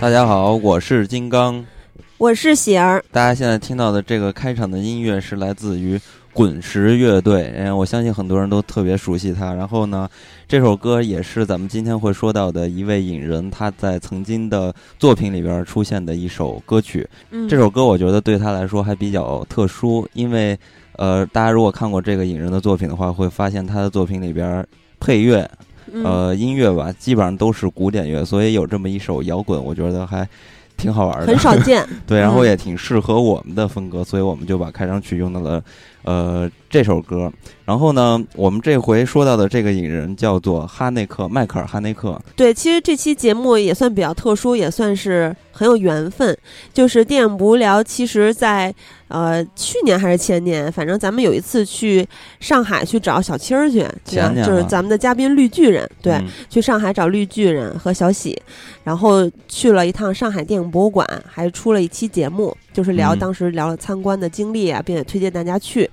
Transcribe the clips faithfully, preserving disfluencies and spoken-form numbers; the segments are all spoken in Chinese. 大家好，我是金刚，我是喜儿。大家现在听到的这个开场的音乐是来自于滚石乐队，嗯，我相信很多人都特别熟悉它。然后呢，这首歌也是咱们今天会说到的一位影人，他在曾经的作品里边出现的一首歌曲。嗯，这首歌我觉得对他来说还比较特殊，因为呃，大家如果看过这个影人的作品的话，会发现他的作品里边配乐，呃，音乐吧，基本上都是古典乐，所以有这么一首摇滚，我觉得还挺好玩的，很少见。对，然后也挺适合我们的风格，嗯，所以我们就把开场曲用到了呃这首歌。然后呢，我们这回说到的这个影人叫做哈内克，迈克尔·哈内克。对，其实这期节目也算比较特殊，也算是很有缘分。就是电影不无聊，其实在呃去年还是前年，反正咱们有一次去上海去找小七儿去，前年就是咱们的嘉宾绿巨人，对，嗯，去上海找绿巨人和小喜，然后去了一趟上海电影博物馆，还出了一期节目，就是聊，嗯，当时聊了参观的经历啊，并且推荐大家去。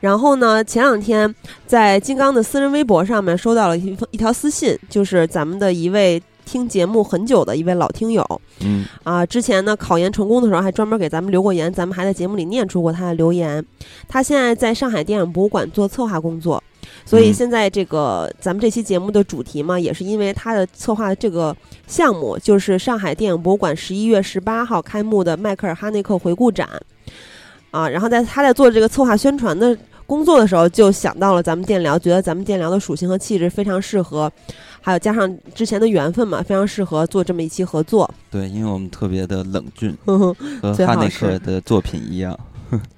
然后呢，前两天在金刚的私人微博上面收到了一一条私信，就是咱们的一位听节目很久的一位老听友，嗯啊，之前呢考研成功的时候还专门给咱们留过言，咱们还在节目里念出过他的留言。他现在在上海电影博物馆做策划工作，所以现在这个，嗯，咱们这期节目的主题嘛，也是因为他的策划的这个项目，就是上海电影博物馆十一月十八号开幕的迈克尔·哈内克回顾展啊。然后在他在做这个策划宣传的工作的时候，就想到了咱们电聊，觉得咱们电聊的属性和气质非常适合，还有加上之前的缘分嘛，非常适合做这么一期合作。对，因为我们特别的冷峻，和哈内克的作品一样。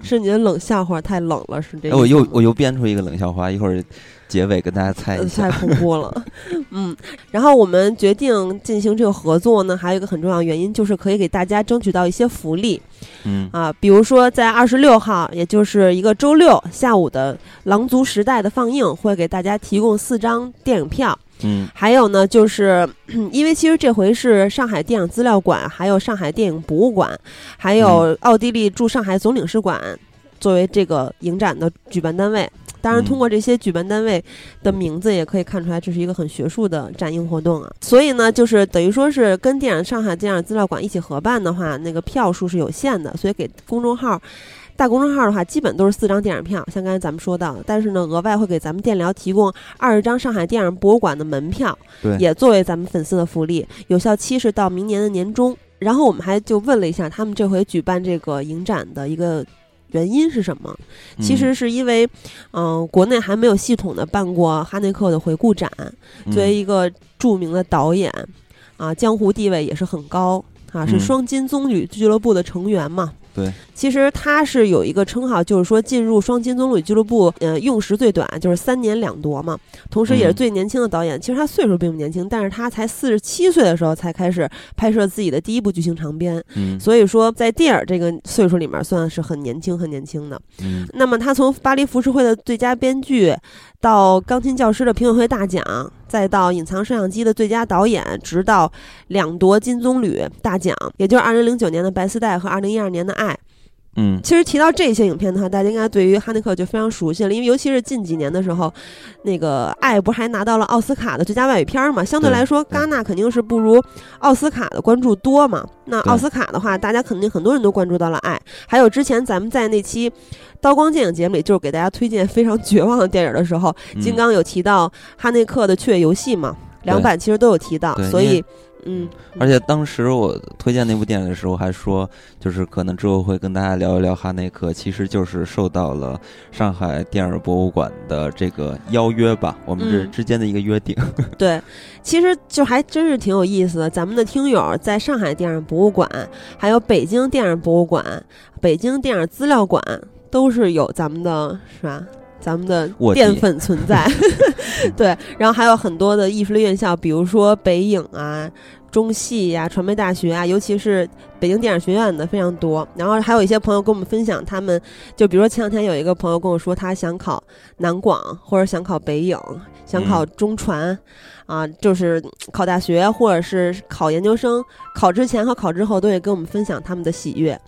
是你的冷笑话太冷了，是这个。哎，我又我又编出一个冷笑话，一会儿结尾跟大家猜一下。太恐怖了，嗯。然后我们决定进行这个合作呢，还有一个很重要的原因就是可以给大家争取到一些福利，嗯啊，比如说在二十六号，也就是一个周六下午的《狼族时代》的放映，会给大家提供四张电影票。嗯，还有呢，就是因为其实这回是上海电影资料馆，还有上海电影博物馆，还有奥地利驻上海总领事馆作为这个影展的举办单位。当然，通过这些举办单位的名字也可以看出来，这是一个很学术的展映活动啊。所以呢，就是等于说是跟电影上海电影资料馆一起合办的话，那个票数是有限的，所以给公众号。大公众号的话，基本都是四张电影票，像刚才咱们说到，但是呢，额外会给咱们电聊提供二十张上海电影博物馆的门票，对，也作为咱们粉丝的福利，有效期是到明年的年中。然后我们还就问了一下，他们这回举办这个影展的一个原因是什么？其实是因为，嗯，呃、国内还没有系统的办过哈内克的回顾展，作为一个著名的导演，啊，江湖地位也是很高啊，是双金棕榈俱乐部的成员嘛。对，其实他是有一个称号，就是说进入双金棕榈俱乐部，呃，用时最短，就是三年两夺嘛。同时，也是最年轻的导演。嗯，其实他岁数并不年轻，但是他才四十七岁的时候才开始拍摄自己的第一部剧情长片。嗯，所以说在电影这个岁数里面，算是很年轻、很年轻的。嗯，那么他从巴黎浮世绘的最佳编剧，到钢琴教师的评委会大奖，再到隐藏摄像机的最佳导演，直到两夺金棕榈大奖，也就是二零零九年的《白丝带》和二零一二年的《爱》。嗯，其实提到这些影片的话，大家应该对于哈内克就非常熟悉了，因为尤其是近几年的时候，那个《爱》不是还拿到了奥斯卡的最佳外语片嘛？相对来说，戛纳肯定是不如奥斯卡的关注多嘛。那奥斯卡的话，大家肯定很多人都关注到了《爱》，还有之前咱们在那期《刀光剑影》节目里，就是给大家推荐非常绝望的电影的时候，嗯，金刚有提到哈内克的《雀跃游戏》嘛，两版其实都有提到，所以。嗯，而且当时我推荐那部电影的时候还说，就是可能之后会跟大家聊一聊哈内克，其实就是受到了上海电影博物馆的这个邀约吧，我们这之间的一个约定。嗯，对，其实就还真是挺有意思的。咱们的听友在上海电影博物馆，还有北京电影博物馆、北京电影资料馆，都是有咱们的，是吧？咱们的淀粉存在对，然后还有很多的艺术类院校，比如说北影啊、中戏呀、啊、传媒大学啊，尤其是北京电影学院的非常多。然后还有一些朋友跟我们分享，他们就比如说前两天有一个朋友跟我说，他想考南广，或者想考北影，想考中传，嗯，啊，就是考大学或者是考研究生，考之前和考之后都会跟我们分享他们的喜悦。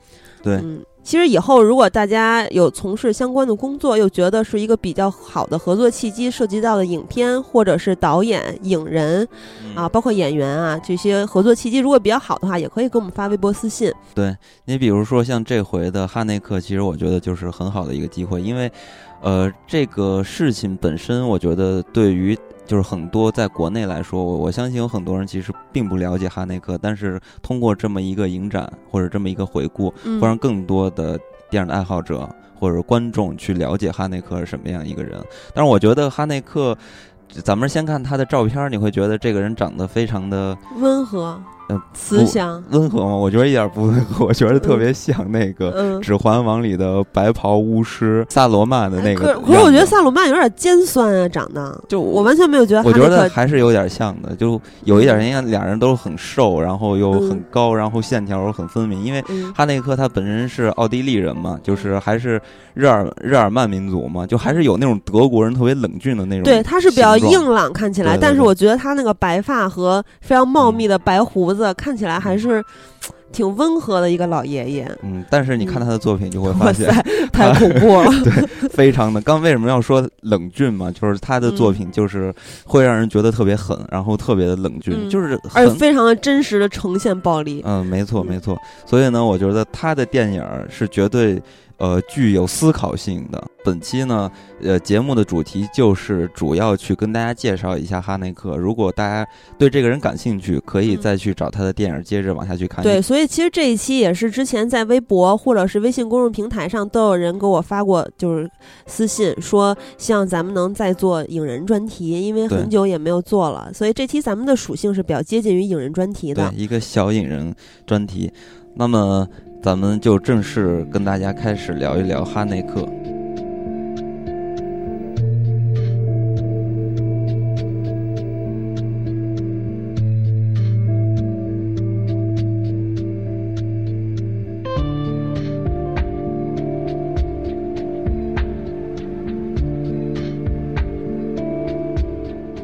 对，嗯，其实以后如果大家有从事相关的工作，又觉得是一个比较好的合作契机，涉及到的影片或者是导演、影人啊，包括演员啊，这些合作契机如果比较好的话，也可以给我们发微博私信。对，你比如说像这回的哈内克，其实我觉得就是很好的一个机会，因为呃，这个事情本身，我觉得对于就是很多在国内来说，我我相信有很多人其实并不了解哈内克，但是通过这么一个影展或者这么一个回顾，会让更多的电影的爱好者或者观众去了解哈内克是什么样一个人。但是我觉得哈内克，咱们先看他的照片，你会觉得这个人长得非常的温和。嗯、呃，慈祥温和吗？我觉得一点不温和，我觉得特别像那个《指环王》里的白袍巫师、嗯、萨罗曼的那个、哎、可, 可是我觉得萨罗曼有点尖酸啊，长得就我完全没有觉得哈内克，我觉得还是有点像的，就有一点像，俩人都很瘦，然后又很高、嗯、然后线条又很分明，因为哈内克他本身是奥地利人嘛，就是还是日耳日耳曼民族嘛，就还是有那种德国人特别冷峻的那种，对，他是比较硬朗看起来，对对对，但是我觉得他那个白发和非常茂密的白胡子、嗯看起来还是挺温和的一个老爷爷。嗯，但是你看他的作品就会发现、嗯、太恐怖了对，非常的，刚为什么要说冷峻嘛，就是他的作品就是会让人觉得特别狠，然后特别的冷峻、嗯、就是而且非常的真实的呈现暴力。嗯，没错没错，所以呢我觉得他的电影是绝对呃，具有思考性的。本期呢，呃，节目的主题就是主要去跟大家介绍一下哈内克。如果大家对这个人感兴趣，可以再去找他的电影，接着往下去看。对，所以其实这一期也是之前在微博或者是微信公众平台上都有人给我发过，就是私信说希望咱们能再做影人专题，因为很久也没有做了，所以这期咱们的属性是比较接近于影人专题的，对，一个小影人专题。那么咱们就正式跟大家开始聊一聊哈内克。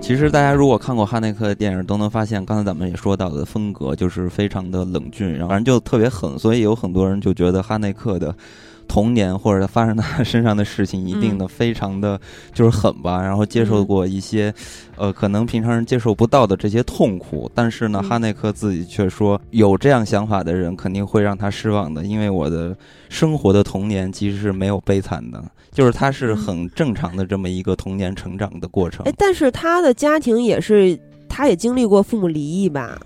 其实大家如果看过哈内克的电影都能发现，刚才咱们也说到的风格就是非常的冷峻，然后就特别狠，所以有很多人就觉得哈内克的童年或者发生在他身上的事情一定的非常的就是狠吧，然后接受过一些呃可能平常人接受不到的这些痛苦，但是呢哈内克自己却说有这样想法的人肯定会让他失望的，因为我的生活的童年其实是没有悲惨的，就是他是很正常的这么一个童年成长的过程。但是他的家庭也是，他也经历过父母离异吧？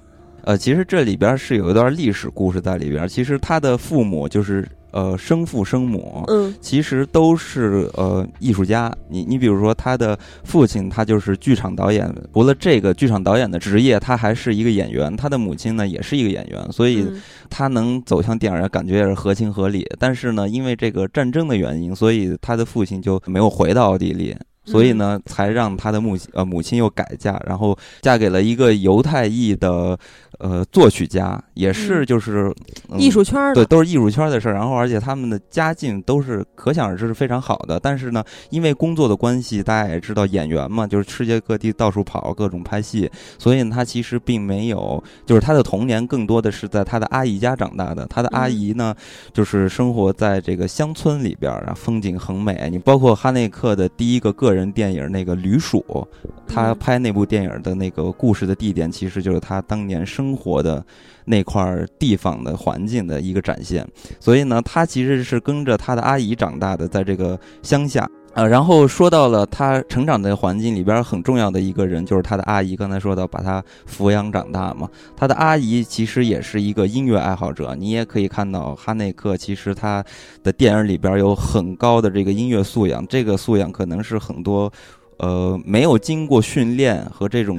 呃，其实这里边是有一段历史故事在里边，其实他的父母就是呃，生父生母，嗯，其实都是呃艺术家。你你比如说，他的父亲他就是剧场导演，除了这个剧场导演的职业，他还是一个演员。他的母亲呢也是一个演员，所以他能走向电影，感觉也是合情合理。但是呢，因为这个战争的原因，所以他的父亲就没有回到奥地利。所以呢，才让他的母亲呃母亲又改嫁，然后嫁给了一个犹太裔的呃作曲家，也是就是、嗯嗯、艺术圈的，对，都是艺术圈的事儿。然后，而且他们的家境都是可想而知是非常好的。但是呢，因为工作的关系，大家也知道演员嘛，就是世界各地到处跑，各种拍戏。所以他其实并没有，就是他的童年更多的是在他的阿姨家长大的。他的阿姨呢，嗯、就是生活在这个乡村里边，然后风景很美。你包括哈内克的第一个个人。人电影那个驴鼠，他拍那部电影的那个故事的地点，其实就是他当年生活的那块地方的环境的一个展现。所以呢，他其实是跟着他的阿姨长大的，在这个乡下。呃，然后说到了他成长的环境里边很重要的一个人就是他的阿姨，刚才说到把他抚养长大嘛，他的阿姨其实也是一个音乐爱好者，你也可以看到哈内克其实他的电影里边有很高的这个音乐素养，这个素养可能是很多呃没有经过训练和这种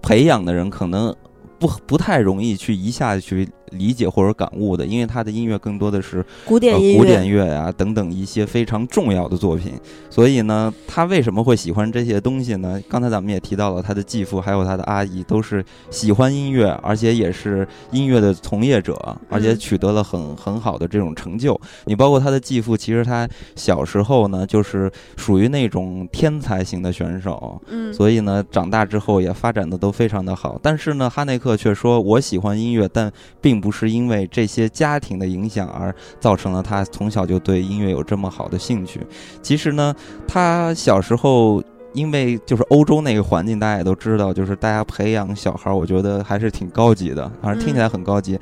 培养的人可能不不太容易去一下去理解或者感悟的，因为他的音乐更多的是古典音乐、呃、古典乐啊等等一些非常重要的作品。所以呢，他为什么会喜欢这些东西呢？刚才咱们也提到了，他的继父还有他的阿姨都是喜欢音乐，而且也是音乐的从业者，而且取得了很很好的这种成就。你包括他的继父，其实他小时候呢就是属于那种天才型的选手，嗯，所以呢长大之后也发展的都非常的好。但是呢，哈内克却说我喜欢音乐，但并并不是因为这些家庭的影响而造成了他从小就对音乐有这么好的兴趣。其实呢，他小时候因为就是欧洲那个环境大家也都知道，就是大家培养小孩我觉得还是挺高级的，反正听起来很高级、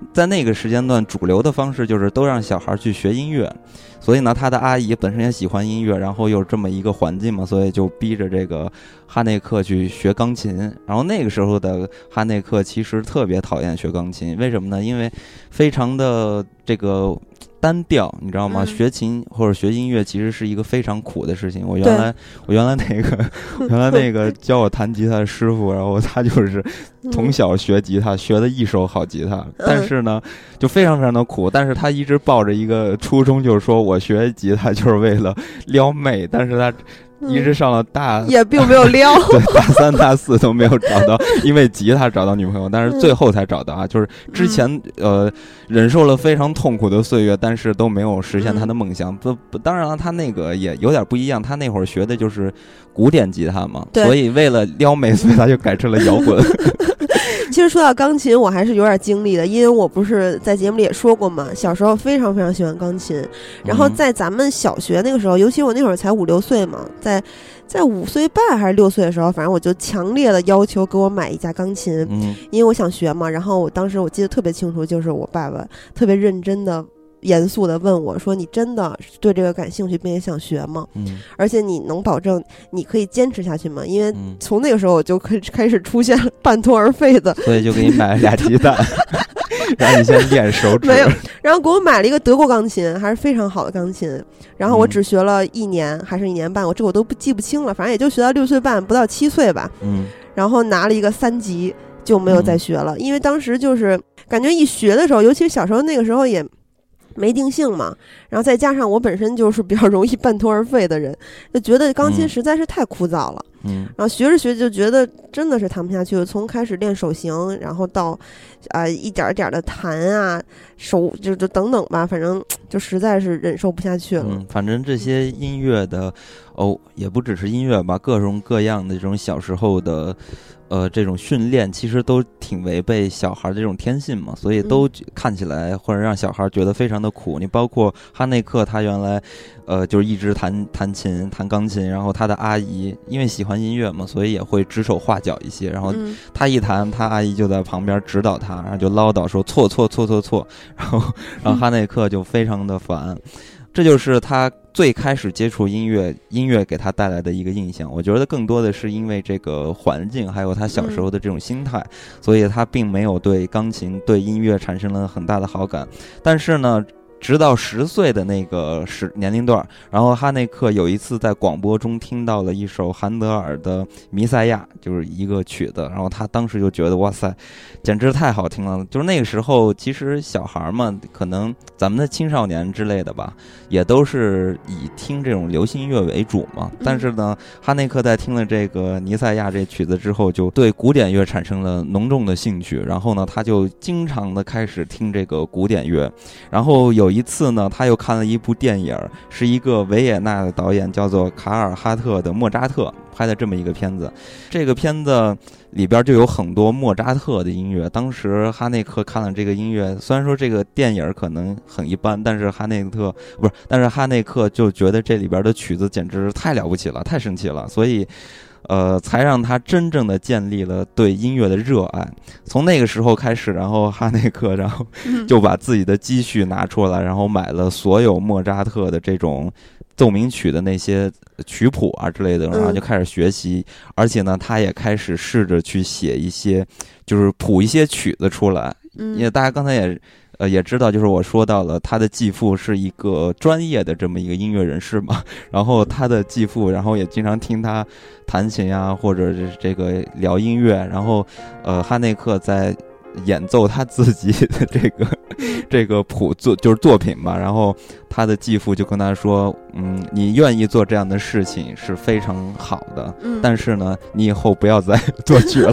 嗯、在那个时间段主流的方式就是都让小孩去学音乐，所以呢他的阿姨本身也喜欢音乐，然后又这么一个环境嘛，所以就逼着这个哈内克去学钢琴。然后那个时候的哈内克其实特别讨厌学钢琴，为什么呢？因为非常的这个单调，你知道吗、嗯、学琴或者学音乐其实是一个非常苦的事情。我原来我原来那个原来那个教我弹吉他的师傅，然后他就是从小学吉他、嗯、学的一手好吉他，但是呢就非常非常的苦，但是他一直抱着一个初衷，就是说我学吉他就是为了撩妹，但是他一直上了大、嗯、也并没有撩对，大三大四都没有找到因为吉他找到女朋友，但是最后才找到啊，就是之前、嗯、呃忍受了非常痛苦的岁月，但是都没有实现他的梦想、嗯、不, 不当然了他那个也有点不一样，他那会儿学的就是古典吉他嘛，所以为了撩妹，所以他就改成了摇滚其实说到钢琴我还是有点经历的，因为我不是在节目里也说过嘛，小时候非常非常喜欢钢琴，然后在咱们小学那个时候，尤其我那会儿才五六岁嘛，在在五岁半还是六岁的时候，反正我就强烈的要求给我买一架钢琴、嗯、因为我想学嘛。然后我当时我记得特别清楚，就是我爸爸特别认真的严肃的问我说，你真的对这个感兴趣并且想学吗、嗯、而且你能保证你可以坚持下去吗？因为从那个时候我就开始出现半途而废的，所以就给你买了俩鸡蛋让你先练手指没有，然后给我买了一个德国钢琴，还是非常好的钢琴，然后我只学了一年、嗯、还是一年半，我这个我都不记不清了，反正也就学到六岁半不到七岁吧、嗯、然后拿了一个三级就没有再学了、嗯、因为当时就是感觉一学的时候，尤其小时候那个时候也没定性嘛，然后再加上我本身就是比较容易半途而废的人，就觉得钢琴实在是太枯燥了，嗯，然后学着学着就觉得真的是弹不下去，从开始练手型，然后到啊、呃、一点一点的弹啊，手就就等等吧，反正就实在是忍受不下去了。嗯，反正这些音乐的哦，也不只是音乐吧，各种各样的这种小时候的。呃，这种训练其实都挺违背小孩这种天性嘛，所以都看起来或者让小孩觉得非常的苦。你包括哈内克，他原来，呃，就是一直弹弹琴、弹钢琴，然后他的阿姨因为喜欢音乐嘛，所以也会指手画脚一些。然后他一弹，他阿姨就在旁边指导他，然后就唠叨说错错错错错，然后然后哈内克就非常的烦。这就是他最开始接触音乐，音乐给他带来的一个印象。我觉得更多的是因为这个环境，还有他小时候的这种心态，所以他并没有对钢琴、对音乐产生了很大的好感。但是呢，直到十岁的那个时年龄段，然后哈内克有一次在广播中听到了一首韩德尔的《弥赛亚》，就是一个曲子，然后他当时就觉得哇塞，简直太好听了。就是那个时候，其实小孩嘛，可能咱们的青少年之类的吧，也都是以听这种流行音乐为主嘛。但是呢，哈内克在听了这个《弥赛亚》这曲子之后，就对古典乐产生了浓重的兴趣。然后呢，他就经常的开始听这个古典乐，然后有。有一次呢，他又看了一部电影，是一个维也纳的导演叫做卡尔哈特的莫扎特拍的这么一个片子。这个片子里边就有很多莫扎特的音乐。当时哈内克看了这个音乐，虽然说这个电影可能很一般，但是哈内克不是，但是哈内克就觉得这里边的曲子简直太了不起了，太神奇了，所以。呃，才让他真正的建立了对音乐的热爱。从那个时候开始，然后哈内克，然后就把自己的积蓄拿出来，然后买了所有莫扎特的这种奏鸣曲的那些曲谱啊之类的，然后就开始学习。而且呢，他也开始试着去写一些，就是谱一些曲子出来。因为大家刚才也。呃，也知道，就是我说到了，他的继父是一个专业的这么一个音乐人士嘛，然后他的继父，然后也经常听他弹琴啊，或者是这个聊音乐，然后，呃，哈内克在演奏他自己的这个这个谱作就是作品吧，然后他的继父就跟他说，嗯，你愿意做这样的事情是非常好的，但是呢，你以后不要再作曲了。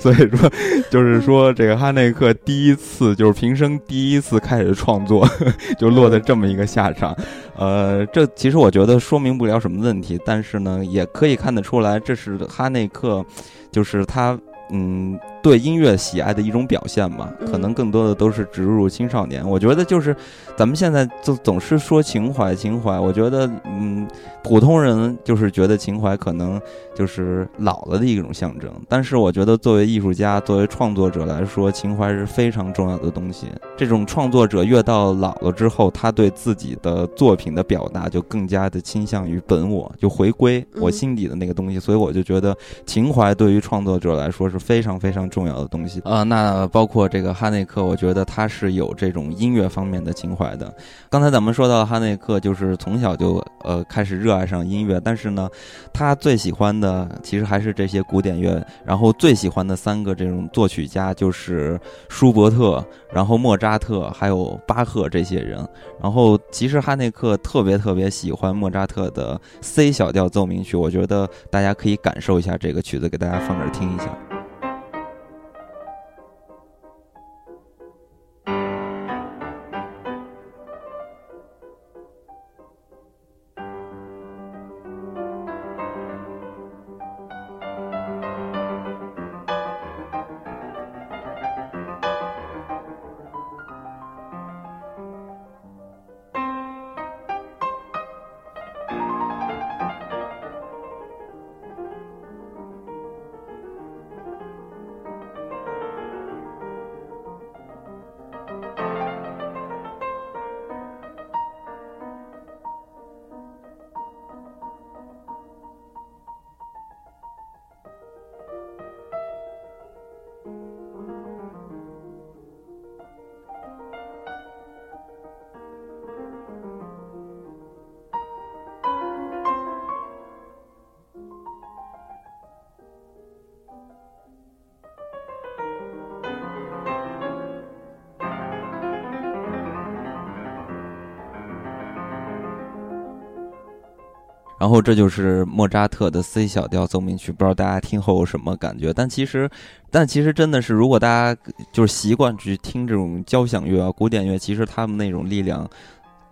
所以说，就是说，这个哈内克第一次，就是平生第一次开始创作，呵呵就落在这么一个下场。呃，这其实我觉得说明不了什么问题，但是呢，也可以看得出来，这是哈内克，就是他，嗯。对音乐喜爱的一种表现吧，可能更多的都是植入青少年。我觉得就是咱们现在就总是说情怀情怀，我觉得嗯，普通人就是觉得情怀可能就是老了的一种象征，但是我觉得作为艺术家作为创作者来说，情怀是非常重要的东西。这种创作者越到老了之后，他对自己的作品的表达就更加的倾向于本我，就回归我心底的那个东西，所以我就觉得情怀对于创作者来说是非常非常重要的东西啊、呃。那包括这个哈内克，我觉得他是有这种音乐方面的情怀的。刚才咱们说到哈内克就是从小就呃开始热爱上音乐，但是呢他最喜欢的其实还是这些古典乐，然后最喜欢的三个这种作曲家就是舒伯特，然后莫扎特还有巴赫这些人。然后其实哈内克特别特别喜欢莫扎特的 C 小调奏鸣曲，我觉得大家可以感受一下这个曲子，给大家放这儿听一下。然后这就是莫扎特的 C 小调奏鸣曲，不知道大家听后有什么感觉，但其实但其实真的是如果大家就是习惯去听这种交响乐啊古典乐，其实他们那种力量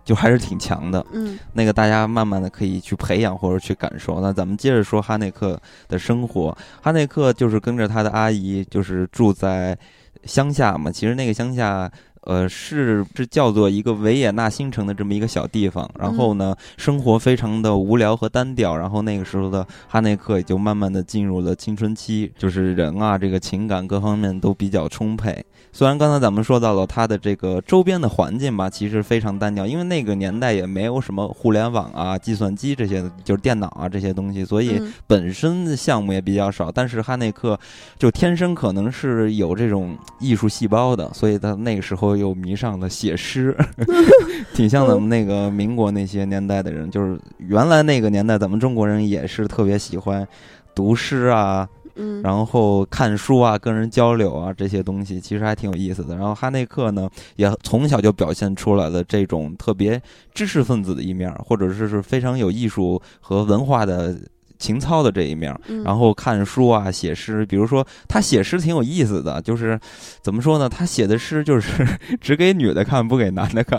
就还是挺强的，嗯，那个大家慢慢的可以去培养或者去感受。那咱们接着说哈内克的生活，哈内克就是跟着他的阿姨就是住在乡下嘛，其实那个乡下呃，是是叫做一个维也纳新城的这么一个小地方，然后呢，生活非常的无聊和单调，然后那个时候的哈内克也就慢慢的进入了青春期，就是人啊，这个情感各方面都比较充沛。虽然刚才咱们说到了他的这个周边的环境吧，其实非常单调，因为那个年代也没有什么互联网啊、计算机这些，就是电脑啊这些东西，所以本身的项目也比较少。但是哈内克就天生可能是有这种艺术细胞的，所以他那个时候又迷上了写诗挺像咱们那个民国那些年代的人，就是原来那个年代咱们中国人也是特别喜欢读诗啊，然后看书啊跟人交流啊这些东西其实还挺有意思的。然后哈内克呢也从小就表现出来了这种特别知识分子的一面，或者是非常有艺术和文化的情操的这一面，然后看书啊写诗，比如说他写诗挺有意思的，就是怎么说呢，他写的诗就是只给女的看不给男的看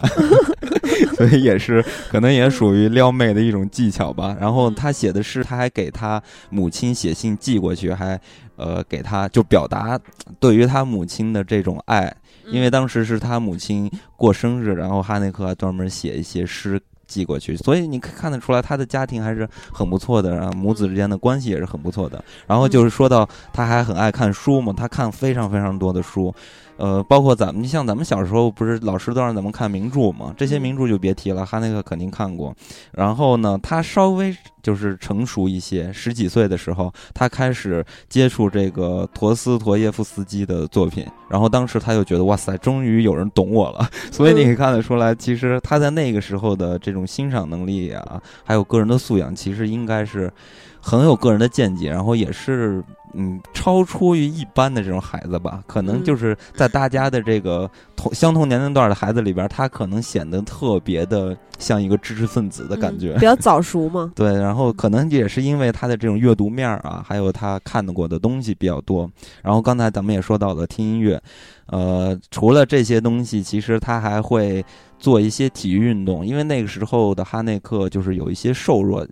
所以也是可能也属于撩妹的一种技巧吧。然后他写的诗他还给他母亲写信寄过去，还呃给他就表达对于他母亲的这种爱，因为当时是他母亲过生日，然后哈内克专门写一些诗寄过去，所以你看得出来他的家庭还是很不错的，然后母子之间的关系也是很不错的。然后就是说到他还很爱看书嘛，他看非常非常多的书，呃，包括咱们像咱们小时候不是老师都让咱们看名著嘛，这些名著就别提了，哈内克肯定看过。然后呢，他稍微就是成熟一些，十几岁的时候，他开始接触这个陀思妥耶夫斯基的作品，然后当时他就觉得哇塞，终于有人懂我了。所以你可以看得出来，其实他在那个时候的这种欣赏能力啊，还有个人的素养，其实应该是很有个人的见解，然后也是。嗯，超出于一般的这种孩子吧，可能就是在大家的这个同相同年龄段的孩子里边，他可能显得特别的像一个知识分子的感觉，嗯、比较早熟嘛。对，然后可能也是因为他的这种阅读面啊，还有他看得过的东西比较多。然后刚才咱们也说到了听音乐，呃，除了这些东西，其实他还会做一些体育运动，因为那个时候的哈内克就是有一些瘦弱。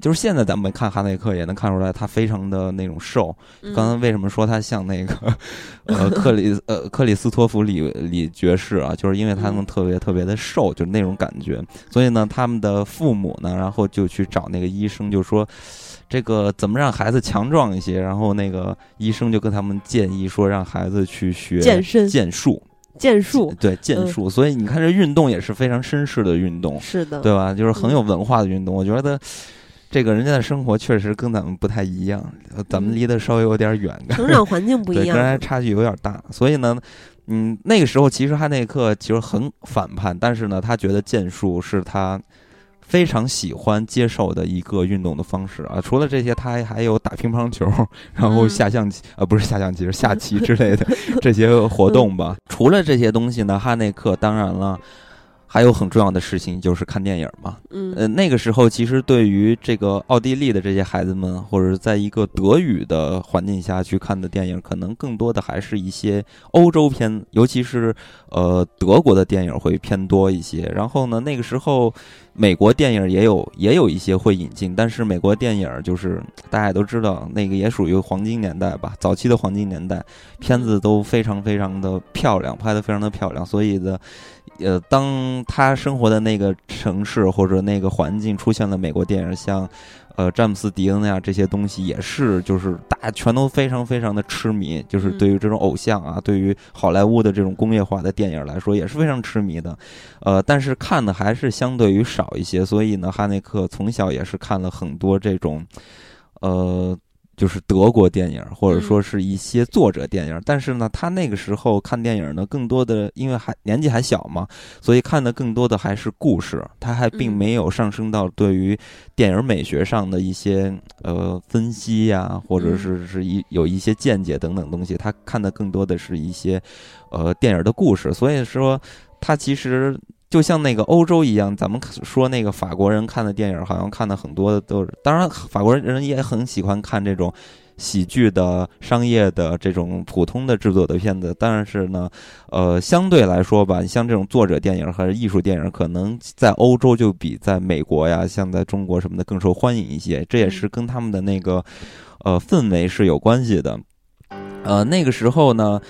就是现在咱们看哈内克也能看出来，他非常的那种瘦。刚才为什么说他像那个呃克里呃克里斯托弗里里爵士啊，就是因为他们特别特别的瘦，就是那种感觉。所以呢，他们的父母呢，然后就去找那个医生，就说这个怎么让孩子强壮一些。然后那个医生就跟他们建议说，让孩子去学健身、剑术。剑术，对，剑术、嗯、所以你看这运动也是非常绅士的运动，是的，对吧，就是很有文化的运动、嗯、我觉得这个人家的生活确实跟咱们不太一样，咱们离得稍微有点远、嗯、成长环境不一样，对，跟人家差距有点大。所以呢嗯，那个时候其实哈内克其实很反叛，但是呢他觉得剑术是他非常喜欢接受的一个运动的方式啊，除了这些，他还有打乒乓球，然后下象棋，呃、嗯啊，不是下象棋，是下棋之类的这些活动吧、嗯。除了这些东西呢，哈内克当然了，还有很重要的事情就是看电影嘛。嗯，呃，那个时候其实对于这个奥地利的这些孩子们，或者在一个德语的环境下去看的电影，可能更多的还是一些欧洲片，尤其是呃德国的电影会偏多一些。然后呢，那个时候。美国电影也有也有一些会引进，但是美国电影就是大家也都知道，那个也属于黄金年代吧，早期的黄金年代，片子都非常非常的漂亮，拍得非常的漂亮，所以的，呃，当他生活的那个城市或者那个环境出现了美国电影，像。呃，詹姆斯·迪恩呀，这些东西也是，就是大家全都非常非常的痴迷，就是对于这种偶像啊，对于好莱坞的这种工业化的电影来说，也是非常痴迷的。呃，但是看的还是相对于少一些，所以呢，哈内克从小也是看了很多这种，呃。就是德国电影，或者说是一些作者电影、嗯、但是呢他那个时候看电影呢，更多的因为还年纪还小嘛，所以看的更多的还是故事，他还并没有上升到对于电影美学上的一些呃分析啊，或者是是一有一些见解等等东西，他看的更多的是一些呃电影的故事。所以说他其实就像那个欧洲一样，咱们说那个法国人看的电影，好像看的很多的都是，当然法国人也很喜欢看这种喜剧的、商业的这种普通的制作的片子，但是呢，呃，相对来说吧，像这种作者电影和艺术电影，可能在欧洲就比在美国呀、像在中国什么的更受欢迎一些，这也是跟他们的那个呃氛围是有关系的。呃，那个时候呢。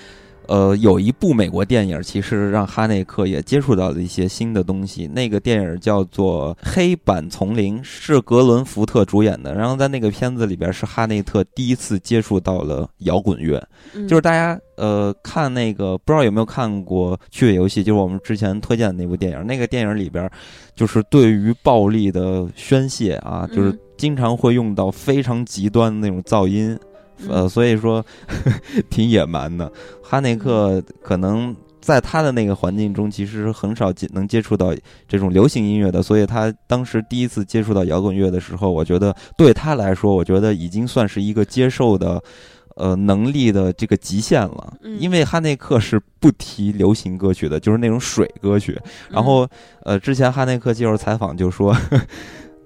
呃，有一部美国电影，其实让哈内克也接触到了一些新的东西。那个电影叫做《黑板丛林》，是格伦·福特主演的。然后在那个片子里边，是哈内克第一次接触到了摇滚乐。嗯、就是大家呃看那个，不知道有没有看过《趣味游戏》，就是我们之前推荐的那部电影。那个电影里边，就是对于暴力的宣泄啊，就是经常会用到非常极端的那种噪音。呃，所以说呵呵挺野蛮的。哈内克可能在他的那个环境中，其实很少能接触到这种流行音乐的，所以他当时第一次接触到摇滚乐的时候，我觉得对他来说，我觉得已经算是一个接受的呃能力的这个极限了。因为哈内克是不提流行歌曲的，就是那种水歌曲。然后呃，之前哈内克接受采访就说。呵呵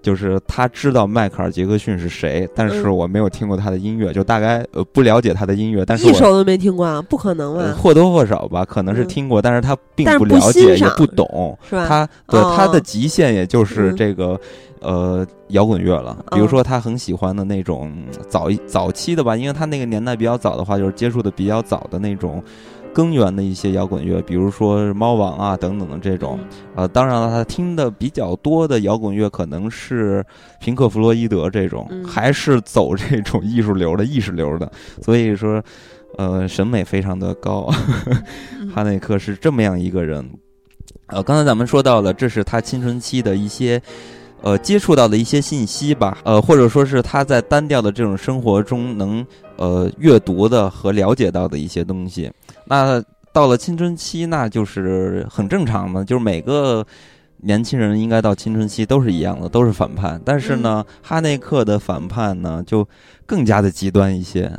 就是他知道迈克尔·杰克逊是谁，但是我没有听过他的音乐，嗯、就大概呃不了解他的音乐，但是我一首都没听过啊，不可能吧、呃？或多或少吧，可能是听过，嗯、但是他并不了解，不也不懂，是吧？他对、哦、他的极限也就是这个、嗯、呃摇滚乐了。比如说他很喜欢的那种早早期的吧，因为他那个年代比较早的话，就是接触的比较早的那种。根源的一些摇滚乐，比如说猫王啊等等的这种，呃，当然了，他听的比较多的摇滚乐可能是平克·弗洛伊德这种，还是走这种艺术流的意识流的，所以说，呃，审美非常的高，哈内克是这么样一个人。呃，刚才咱们说到了，这是他青春期的一些。呃，接触到的一些信息吧，呃，或者说是他在单调的这种生活中能呃阅读的和了解到的一些东西。那到了青春期，那就是很正常的，就是每个年轻人应该到青春期都是一样的，都是反叛。但是呢，嗯、哈内克的反叛呢就更加的极端一些。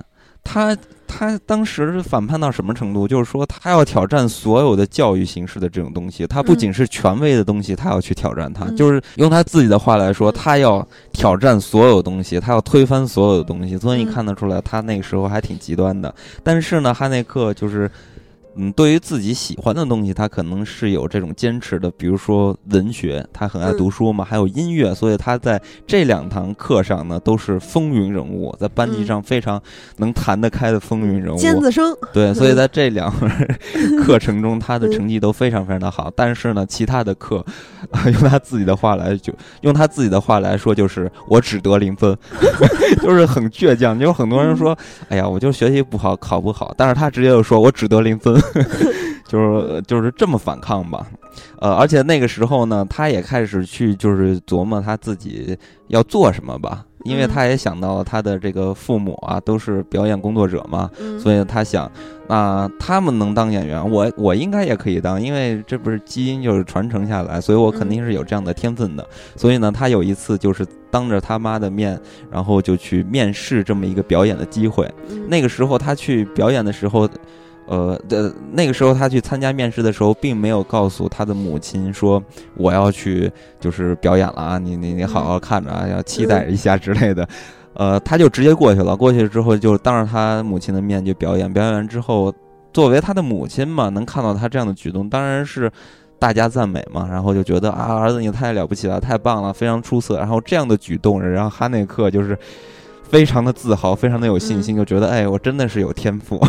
他他当时反叛到什么程度？就是说，他要挑战所有的教育形式的这种东西，他不仅是权威的东西，他要去挑战它。就是用他自己的话来说，他要挑战所有东西，他要推翻所有的东西。所以你看得出来，他那个时候还挺极端的。但是呢，哈内克就是嗯，对于自己喜欢的东西，他可能是有这种坚持的，比如说文学，他很爱读书嘛，嗯、还有音乐，所以他在这两堂课上呢都是风云人物，在班级上非常能谈得开的风云人物，尖子生。对，所以在这两课程中，他的成绩都非常非常的好。嗯、但是呢，其他的课，呃、用他自己的话来就用他自己的话来说，就是我只得零分，就是很倔强。就是很多人说，嗯、哎呀，我就学习不好，考不好，但是他直接就说我只得零分。就是就是这么反抗吧，呃，而且那个时候呢，他也开始去就是琢磨他自己要做什么吧，因为他也想到他的这个父母啊都是表演工作者嘛，所以他想，啊、呃，他们能当演员，我我应该也可以当，因为这不是基因就是传承下来，所以我肯定是有这样的天分的。所以呢，他有一次就是当着他妈的面，然后就去面试这么一个表演的机会。那个时候他去表演的时候。呃，那个时候他去参加面试的时候，并没有告诉他的母亲说我要去就是表演了啊，你你你好好看着啊，要期待一下之类的。呃，他就直接过去了，过去之后就当着他母亲的面就表演，表演完之后，作为他的母亲嘛，能看到他这样的举动，当然是大家赞美嘛，然后就觉得啊，儿子你太了不起了，太棒了，非常出色。然后这样的举动，然后哈内克就是。非常的自豪，非常的有信心，就觉得哎，我真的是有天赋。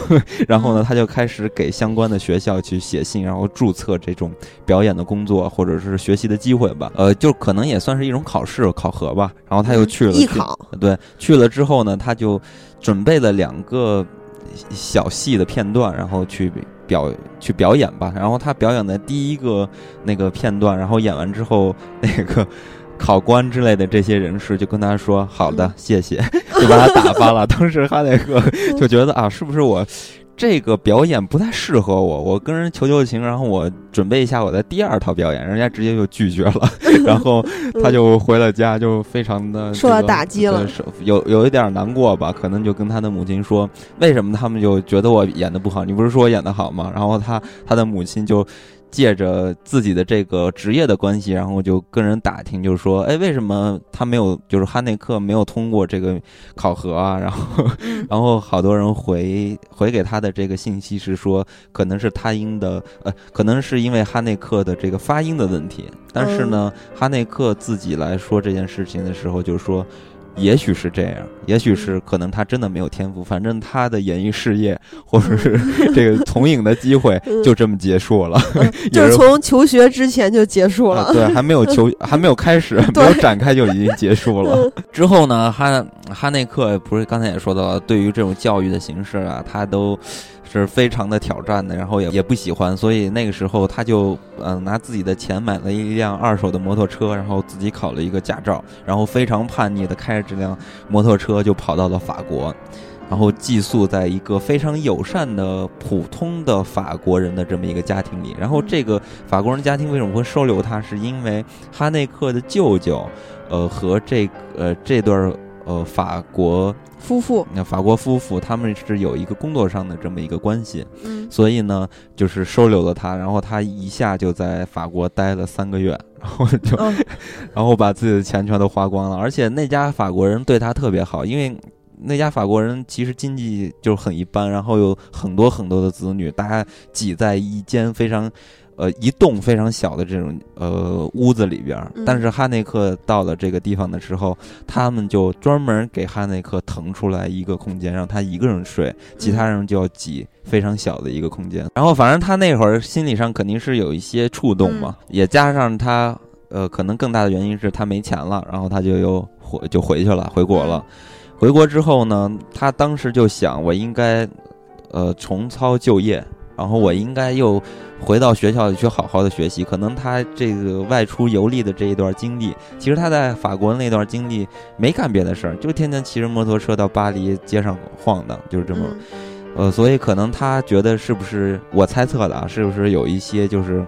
然后呢，他就开始给相关的学校去写信，然后注册这种表演的工作或者是学习的机会吧。呃，就可能也算是一种考试考核吧。然后他又去了，艺考。对，去了之后呢，他就准备了两个小戏的片段，然后去表去表演吧。然后他表演的第一个那个片段，然后演完之后那个。考官之类的这些人士就跟他说好的谢谢，就把他打发了。当时哈内克就觉得啊，是不是我这个表演不太适合我，我跟人求求情，然后我准备一下我的第二套表演，人家直接就拒绝了。然后他就回了家，就非常的受到打击了，有有一点难过吧，可能就跟他的母亲说为什么他们就觉得我演得不好，你不是说我演得好吗？然后他他的母亲就借着自己的这个职业的关系，然后就跟人打听，就是说，哎，为什么他没有，就是哈内克没有通过这个考核啊？然后，然后好多人回回给他的这个信息是说，可能是他音的，呃，可能是因为哈内克的这个发音的问题。但是呢，嗯、哈内克自己来说这件事情的时候，就说。也许是这样，也许是可能他真的没有天赋，反正他的演艺事业或者是这个从影的机会就这么结束了，嗯、就是从求学之前就结束了，啊、对，还没有求，还没有开始，没有展开就已经结束了。之后呢，哈哈内克不是刚才也说到了，对于这种教育的形式啊，他都。是非常的挑战的，然后也也不喜欢，所以那个时候他就嗯、呃、拿自己的钱买了一辆二手的摩托车，然后自己考了一个驾照，然后非常叛逆的开着这辆摩托车就跑到了法国，然后寄宿在一个非常友善的普通的法国人的这么一个家庭里。然后这个法国人家庭为什么会收留他，是因为哈内克的舅舅呃和这呃这对呃法国夫妇，那法国夫妇他们是有一个工作上的这么一个关系，嗯，所以呢，就是收留了他，然后他一下就在法国待了三个月，然后就，哦、然后把自己的钱全都花光了，而且那家法国人对他特别好，因为。那家法国人其实经济就很一般，然后有很多很多的子女，大家挤在一间非常呃一栋非常小的这种呃屋子里边。但是哈内克到了这个地方的时候，他们就专门给哈内克腾出来一个空间让他一个人睡，其他人就要挤非常小的一个空间。然后反正他那会儿心理上肯定是有一些触动嘛，也加上他呃可能更大的原因是他没钱了，然后他就又回就回去了，回国了。回国之后呢，他当时就想，我应该，呃，重操旧业，然后我应该又回到学校里去好好的学习。可能他这个外出游历的这一段经历，其实他在法国那段经历没干别的事儿，就天天骑着摩托车到巴黎街上晃荡，就是这么，呃，所以可能他觉得是不是我猜测的啊，是不是有一些就是。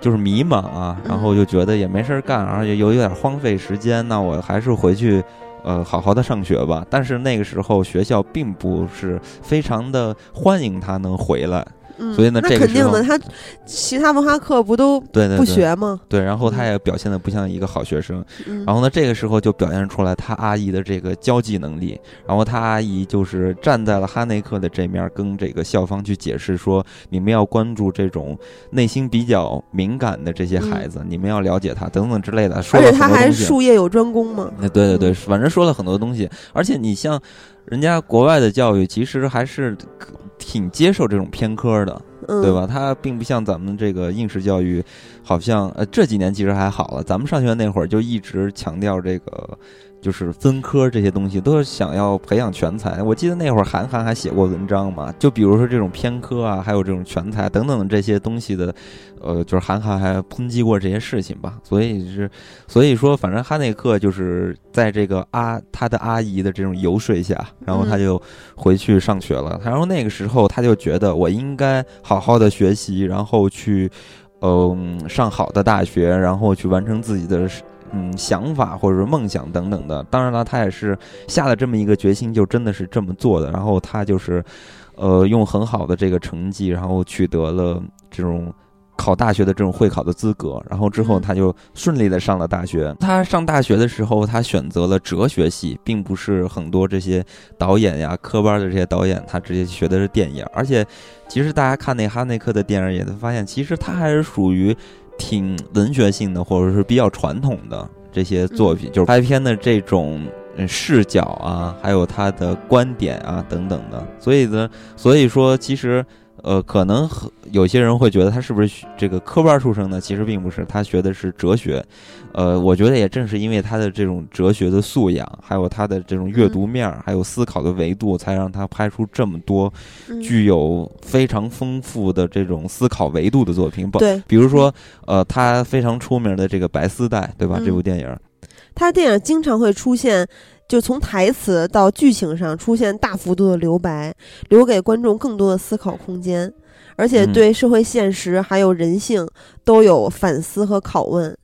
就是迷茫啊，然后就觉得也没事干，而且有一点荒废时间，那我还是回去呃好好的上学吧。但是那个时候学校并不是非常的欢迎他能回来，嗯、所以呢，这个肯定的，他其他文化课不都不学吗？ 对, 对, 对, 对，然后他也表现得不像一个好学生、嗯。然后呢，这个时候就表现出来他阿姨的这个交际能力。然后他阿姨就是站在了哈内克的这面，跟这个校方去解释说，你们要关注这种内心比较敏感的这些孩子，嗯、你们要了解他等等之类的。说了很多东西，而且他还术业有专攻嘛。对对对，反正说了很多东西。而且你像人家国外的教育，其实还是挺接受这种偏科的，对吧？它并不像咱们这个应试教育，好像呃这几年其实还好了。咱们上学那会儿就一直强调这个，就是分科这些东西，都是想要培养全才。我记得那会儿韩寒还写过文章嘛，就比如说这种偏科啊，还有这种全才等等这些东西的，呃，就是韩寒还抨击过这些事情吧。所以是，所以说，反正哈内克就是在这个阿他的阿姨的这种游说下，然后他就回去上学了。然后那个时候他就觉得我应该好好的学习，然后去，嗯、呃，上好的大学，然后去完成自己的。嗯，想法或者是梦想等等的，当然了，他也是下了这么一个决心，就真的是这么做的。然后他就是，呃，用很好的这个成绩，然后取得了这种考大学的这种会考的资格。然后之后他就顺利的上了大学。他上大学的时候，他选择了哲学系，并不是很多这些导演呀、科班的这些导演，他直接学的是电影。而且，其实大家看那哈内克的电影，也能发现，其实他还是属于。挺文学性的，或者是比较传统的这些作品，就是拍片的这种视角啊，还有他的观点啊等等的。所以呢，所以说其实呃，可能有些人会觉得他是不是这个科班出生呢？其实并不是，他学的是哲学。呃，我觉得也正是因为他的这种哲学的素养，还有他的这种阅读面，还有思考的维度，才让他拍出这么多具有非常丰富的这种思考维度的作品。对，比如说呃，他非常出名的这个《白丝带》，对吧？这部电影，他电影经常会出现。就从台词到剧情上出现大幅度的留白，留给观众更多的思考空间，而且对社会现实还有人性都有反思和拷问。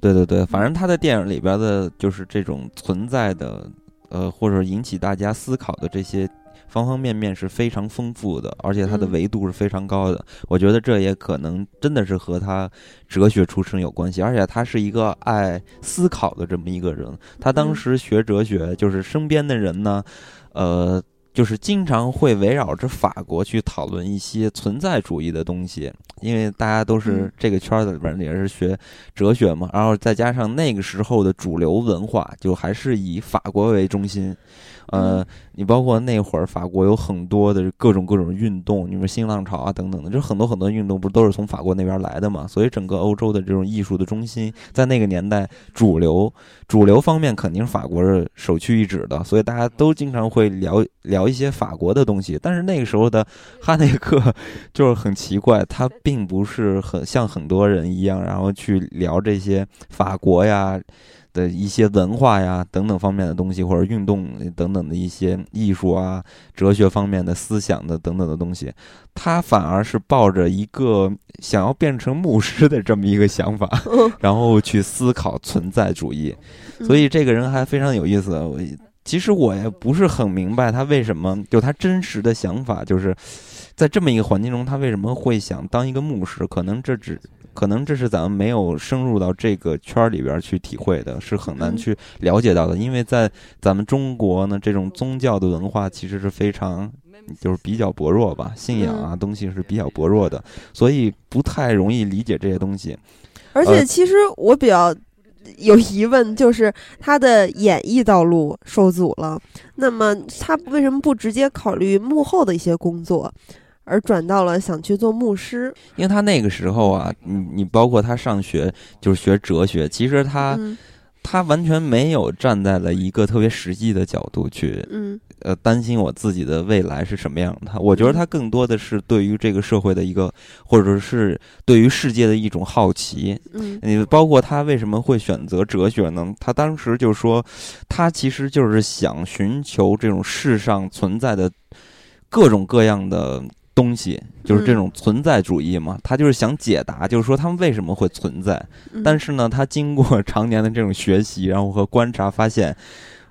对对对，反正他的电影里边的就是这种存在的呃，或者引起大家思考的这些方方面面是非常丰富的，而且它的维度是非常高的、嗯、我觉得这也可能真的是和他哲学出身有关系，而且他是一个爱思考的这么一个人。他当时学哲学，就是身边的人呢呃，就是经常会围绕着法国去讨论一些存在主义的东西，因为大家都是这个圈子里边也是学哲学嘛，然后再加上那个时候的主流文化就还是以法国为中心。呃，你包括那会儿法国有很多的各种各种运动，你说新浪潮啊等等的，就很多很多运动不是都是从法国那边来的嘛？所以整个欧洲的这种艺术的中心，在那个年代主流主流方面肯定是法国是首屈一指的，所以大家都经常会聊聊一些法国的东西。但是那个时候的哈内克就是很奇怪，他并不是很像很多人一样，然后去聊这些法国呀。的一些文化呀等等方面的东西，或者运动等等的一些艺术啊哲学方面的思想的等等的东西，他反而是抱着一个想要变成牧师的这么一个想法，然后去思考存在主义。所以这个人还非常有意思，其实我也不是很明白他为什么就他真实的想法，就是在这么一个环境中他为什么会想当一个牧师，可能这只可能这是咱们没有深入到这个圈里边去体会的，是很难去了解到的。因为在咱们中国呢，这种宗教的文化其实是非常就是比较薄弱吧，信仰啊东西是比较薄弱的，所以不太容易理解这些东西。而且其实我比较有疑问，就是他的演艺道路受阻了，那么他为什么不直接考虑幕后的一些工作？而转到了想去做牧师，因为他那个时候啊，你你包括他上学就是学哲学，其实他、嗯、他完全没有站在了一个特别实际的角度去，嗯，呃，担心我自己的未来是什么样的。我觉得他更多的是对于这个社会的一个，或者是对于世界的一种好奇。嗯，你包括他为什么会选择哲学呢？他当时就说，他其实就是想寻求这种世上存在的各种各样的。东西就是这种存在主义嘛，他就是想解答，就是说他们为什么会存在。但是呢，他经过常年的这种学习，然后和观察发现，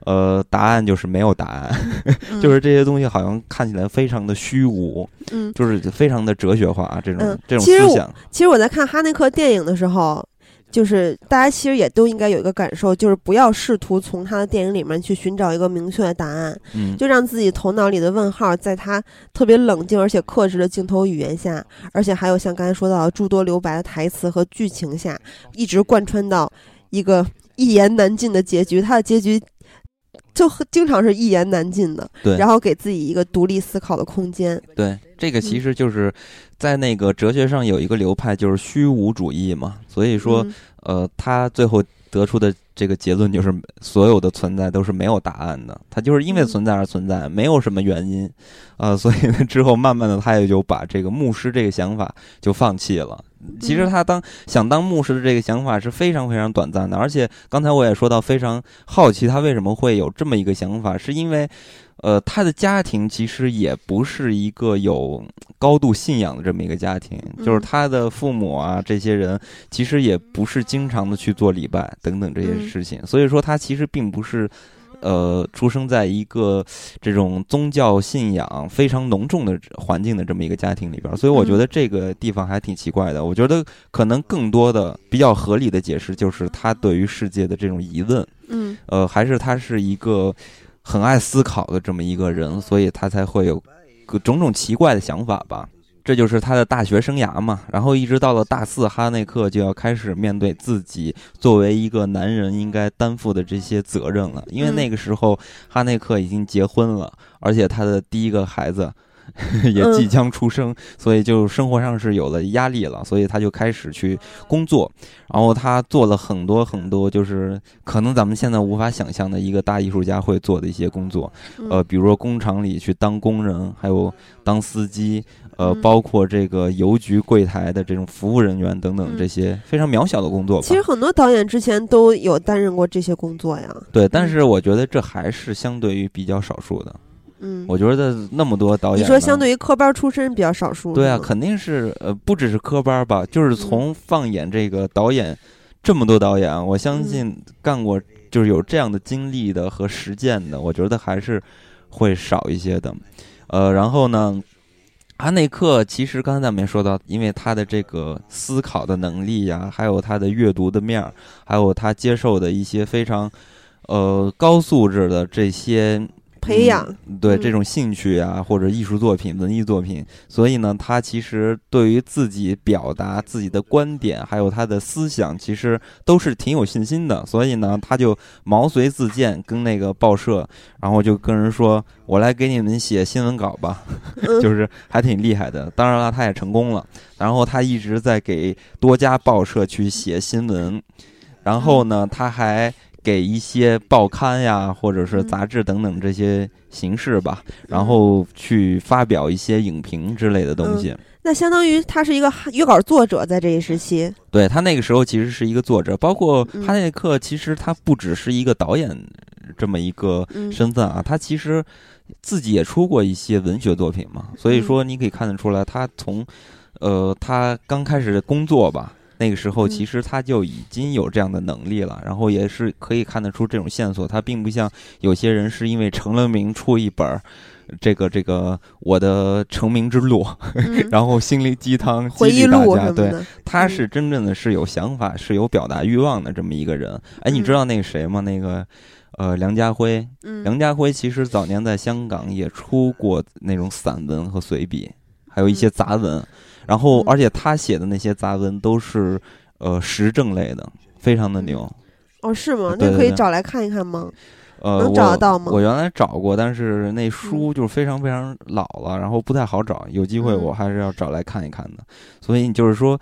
呃，答案就是没有答案，嗯、就是这些东西好像看起来非常的虚无，嗯，就是非常的哲学化这种、嗯、这种思想。其实我在看哈内克电影的时候，就是大家其实也都应该有一个感受，就是不要试图从他的电影里面去寻找一个明确的答案，嗯，就让自己头脑里的问号在他特别冷静而且克制的镜头语言下，而且还有像刚才说到的诸多留白的台词和剧情下，一直贯穿到一个一言难尽的结局。他的结局就经常是一言难尽的，对，然后给自己一个独立思考的空间。对，这个其实就是在那个哲学上有一个流派就是虚无主义嘛，所以说、嗯、呃，他最后得出的这个结论就是所有的存在都是没有答案的，它就是因为存在而存在，没有什么原因啊、呃，所以呢之后慢慢的他也就把这个牧师这个想法就放弃了。其实他当想当牧师的这个想法是非常非常短暂的，而且刚才我也说到非常好奇他为什么会有这么一个想法，是因为呃，他的家庭其实也不是一个有高度信仰的这么一个家庭，就是他的父母啊这些人其实也不是经常的去做礼拜等等这些事情，所以说他其实并不是呃，出生在一个这种宗教信仰非常浓重的环境的这么一个家庭里边，所以我觉得这个地方还挺奇怪的。我觉得可能更多的比较合理的解释就是他对于世界的这种疑问，嗯，呃，还是他是一个很爱思考的这么一个人，所以他才会有种种奇怪的想法吧。这就是他的大学生涯嘛，然后一直到了大四，哈内克就要开始面对自己作为一个男人应该担负的这些责任了，因为那个时候哈内克已经结婚了，而且他的第一个孩子也即将出生、嗯、所以就生活上是有了压力了，所以他就开始去工作，然后他做了很多很多就是可能咱们现在无法想象的一个大艺术家会做的一些工作，呃，比如说工厂里去当工人，还有当司机，呃，包括这个邮局柜台的这种服务人员等等这些非常渺小的工作吧。其实很多导演之前都有担任过这些工作呀。对，但是我觉得这还是相对于比较少数的。嗯，我觉得那么多导演，你说相对于科班出身比较少数。对啊，肯定是呃，不只是科班吧，就是从放眼这个导演，这么多导演，我相信干过就是有这样的经历的和实践的，我觉得还是会少一些的。呃，然后呢？哈内克其实刚才咱们也说到，因为他的这个思考的能力呀、啊，还有他的阅读的面儿，还有他接受的一些非常，呃，高素质的这些培养，嗯、对这种兴趣啊、嗯、或者艺术作品、文艺作品，所以呢，他其实对于自己表达自己的观点，还有他的思想，其实都是挺有信心的。所以呢，他就毛遂自荐，跟那个报社，然后就跟人说。我来给你们写新闻稿吧，就是还挺厉害的。当然了，他也成功了。然后他一直在给多家报社去写新闻，然后呢，他还给一些报刊呀，或者是杂志等等这些形式吧，然后去发表一些影评之类的东西。嗯、那相当于他是一个约稿作者，在这一时期。对，他那个时候其实是一个作者，包括哈内克，其实他不只是一个导演。这么一个身份啊，他其实自己也出过一些文学作品嘛，所以说你可以看得出来，他从呃他刚开始工作吧，那个时候其实他就已经有这样的能力了，然后也是可以看得出这种线索，他并不像有些人是因为成了名出一本这个这个我的成名之路、嗯、然后心灵鸡汤激励大家，对，他是真正的是有想法、嗯、是有表达欲望的这么一个人。哎，你知道那个谁吗？那个呃，梁家辉，梁家辉其实早年在香港也出过那种散文和随笔，还有一些杂文，然后而且他写的那些杂文都是呃时政类的，非常的牛。哦，是吗？那可以找来看一看吗？呃，能找得到吗？我, 我原来找过，但是那书就是非常非常老了，然后不太好找，有机会我还是要找来看一看的。所以就是说。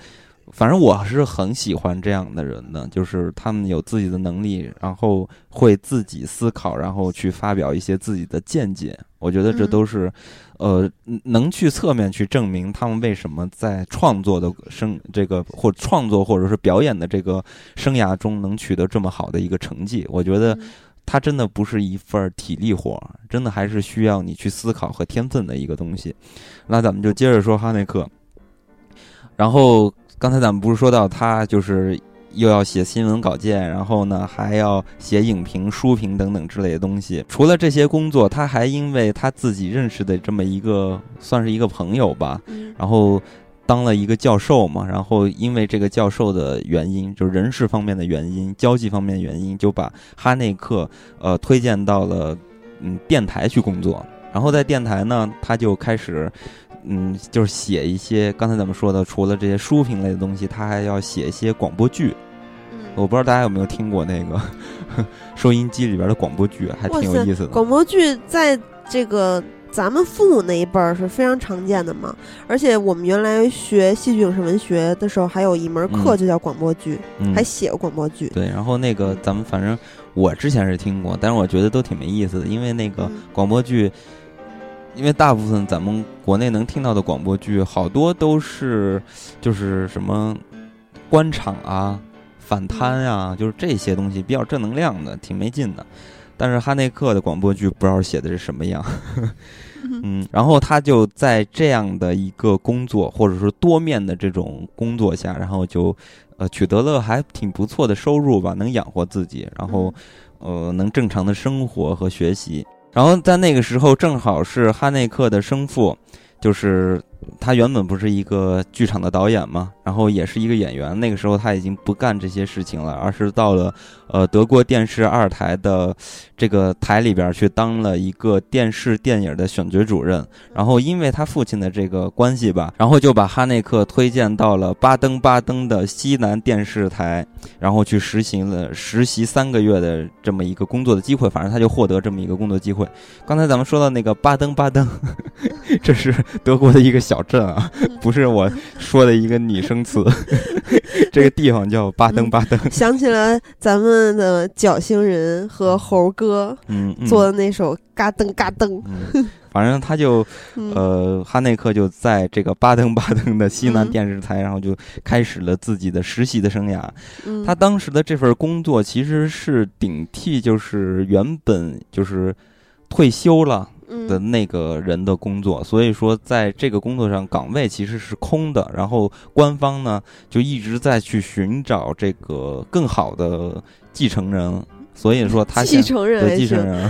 反正我是很喜欢这样的人的，就是他们有自己的能力，然后会自己思考，然后去发表一些自己的见解。我觉得这都是、嗯、呃能去侧面去证明他们为什么在创作的生这个或创作或者是表演的这个生涯中能取得这么好的一个成绩。我觉得它真的不是一份体力活，真的还是需要你去思考和天分的一个东西。那咱们就接着说哈内克，然后刚才咱们不是说到他就是又要写新闻稿件，然后呢还要写影评书评等等之类的东西。除了这些工作，他还因为他自己认识的这么一个算是一个朋友吧，然后当了一个教授嘛，然后因为这个教授的原因，就是人事方面的原因、交际方面的原因，就把哈内克呃推荐到了嗯电台去工作。然后在电台呢，他就开始嗯就是写一些刚才咱们说的，除了这些书评类的东西，他还要写一些广播剧。我不知道大家有没有听过那个收音机里边的广播剧，还挺有意思的。广播剧在这个咱们父母那一辈儿是非常常见的嘛，而且我们原来学戏剧影视文学的时候，还有一门课就叫广播剧，嗯、还写过广播剧。对，然后那个咱们反正我之前是听过，但是我觉得都挺没意思的，因为那个广播剧，嗯、因为大部分咱们国内能听到的广播剧，好多都是就是什么官场啊、反贪啊，就是这些东西比较正能量的，挺没劲的。但是哈内克的广播剧不知道写的是什么样嗯，然后他就在这样的一个工作或者说多面的这种工作下，然后就呃取得了还挺不错的收入吧，能养活自己，然后呃能正常的生活和学习。然后在那个时候正好是哈内克的生父，就是他原本不是一个剧场的导演嘛，然后也是一个演员。那个时候他已经不干这些事情了，而是到了呃德国电视二台的这个台里边去当了一个电视电影的选角主任。然后因为他父亲的这个关系吧，然后就把哈内克推荐到了巴登巴登的西南电视台，然后去实行了实习三个月的这么一个工作的机会。反正他就获得这么一个工作机会。刚才咱们说到那个巴登巴登，这是德国的一个小镇啊，不是我说的一个拟声词这个地方叫巴登巴登、嗯、想起了咱们的角星人和猴哥做的那首嘎登嘎登、嗯、反正他就呃哈内克就在这个巴登巴登的西南电视台、嗯、然后就开始了自己的实习的生涯、嗯、他当时的这份工作其实是顶替就是原本就是退休了的那个人的工作，所以说在这个工作上岗位其实是空的。然后官方呢就一直在去寻找这个更好的继承人，所以说他继承人继承人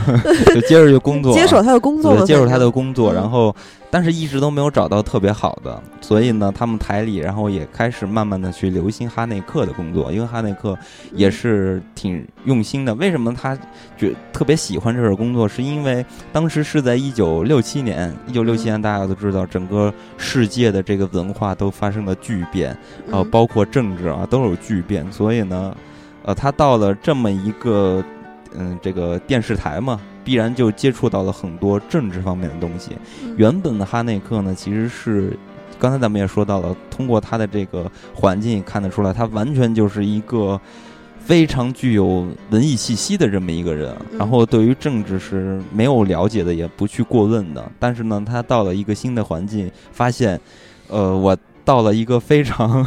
就接着就工作接手他的工作接手他的工作、嗯、然后但是一直都没有找到特别好的，所以呢他们台里然后也开始慢慢的去留心哈内克的工作，因为哈内克也是挺用心的。为什么他觉特别喜欢这份工作，是因为当时是在一九六七年，一九六七年大家都知道整个世界的这个文化都发生了巨变，呃包括政治啊都有巨变，所以呢呃，他到了这么一个，嗯，这个电视台嘛，必然就接触到了很多政治方面的东西。原本的哈内克呢，其实是刚才咱们也说到了，通过他的这个环境看得出来，他完全就是一个非常具有文艺气息的这么一个人。然后对于政治是没有了解的，也不去过问的。但是呢，他到了一个新的环境，发现，呃，我到了一个非常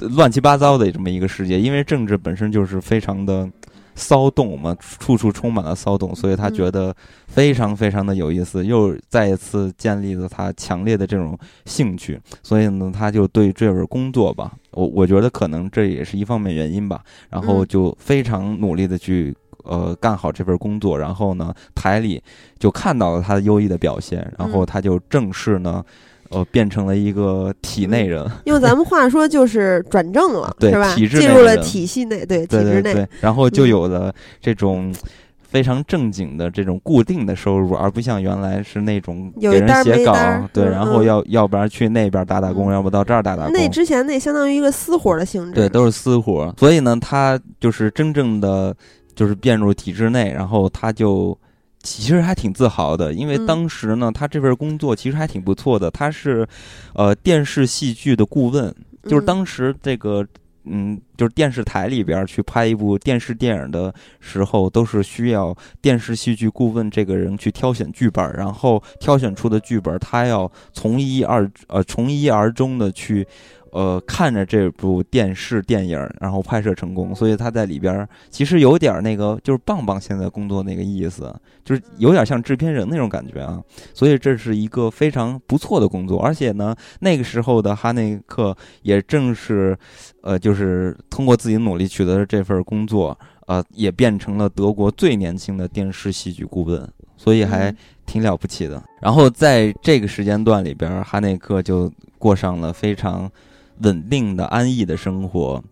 乱七八糟的这么一个世界，因为政治本身就是非常的骚动嘛，处处充满了骚动，所以他觉得非常非常的有意思，又再一次建立了他强烈的这种兴趣，所以呢，他就对这份工作吧，我我觉得可能这也是一方面原因吧，然后就非常努力的去呃干好这份工作，然后呢，台里就看到了他的优异的表现，然后他就正式呢。呃，变成了一个体内人，用咱们话说就是转正了，对，是吧？体制内进入了体系内，对，对对对体制内对，然后就有了这种非常正经的这种固定的收入，嗯、而不像原来是那种给人写稿，对，然后要、嗯、要不然去那边打打工，嗯、要不到这儿打打工。那之前那相当于一个私活的性质，对，都是私活，所以呢，他就是真正的就是变入体制内，然后他就。其实还挺自豪的，因为当时呢，他这份工作其实还挺不错的。他是，呃，电视戏剧的顾问，就是当时这个，嗯，就是电视台里边去拍一部电视电影的时候，都是需要电视戏剧顾问这个人去挑选剧本，然后挑选出的剧本，他要从一而呃从一而终的去呃看着这部电视电影然后拍摄成功，所以他在里边其实有点那个就是棒棒现在工作那个意思，就是有点像制片人那种感觉啊，所以这是一个非常不错的工作。而且呢那个时候的哈内克也正是呃就是通过自己努力取得这份工作，呃也变成了德国最年轻的电视戏剧顾问，所以还挺了不起的。然后在这个时间段里边，哈内克就过上了非常稳定的安逸的生活。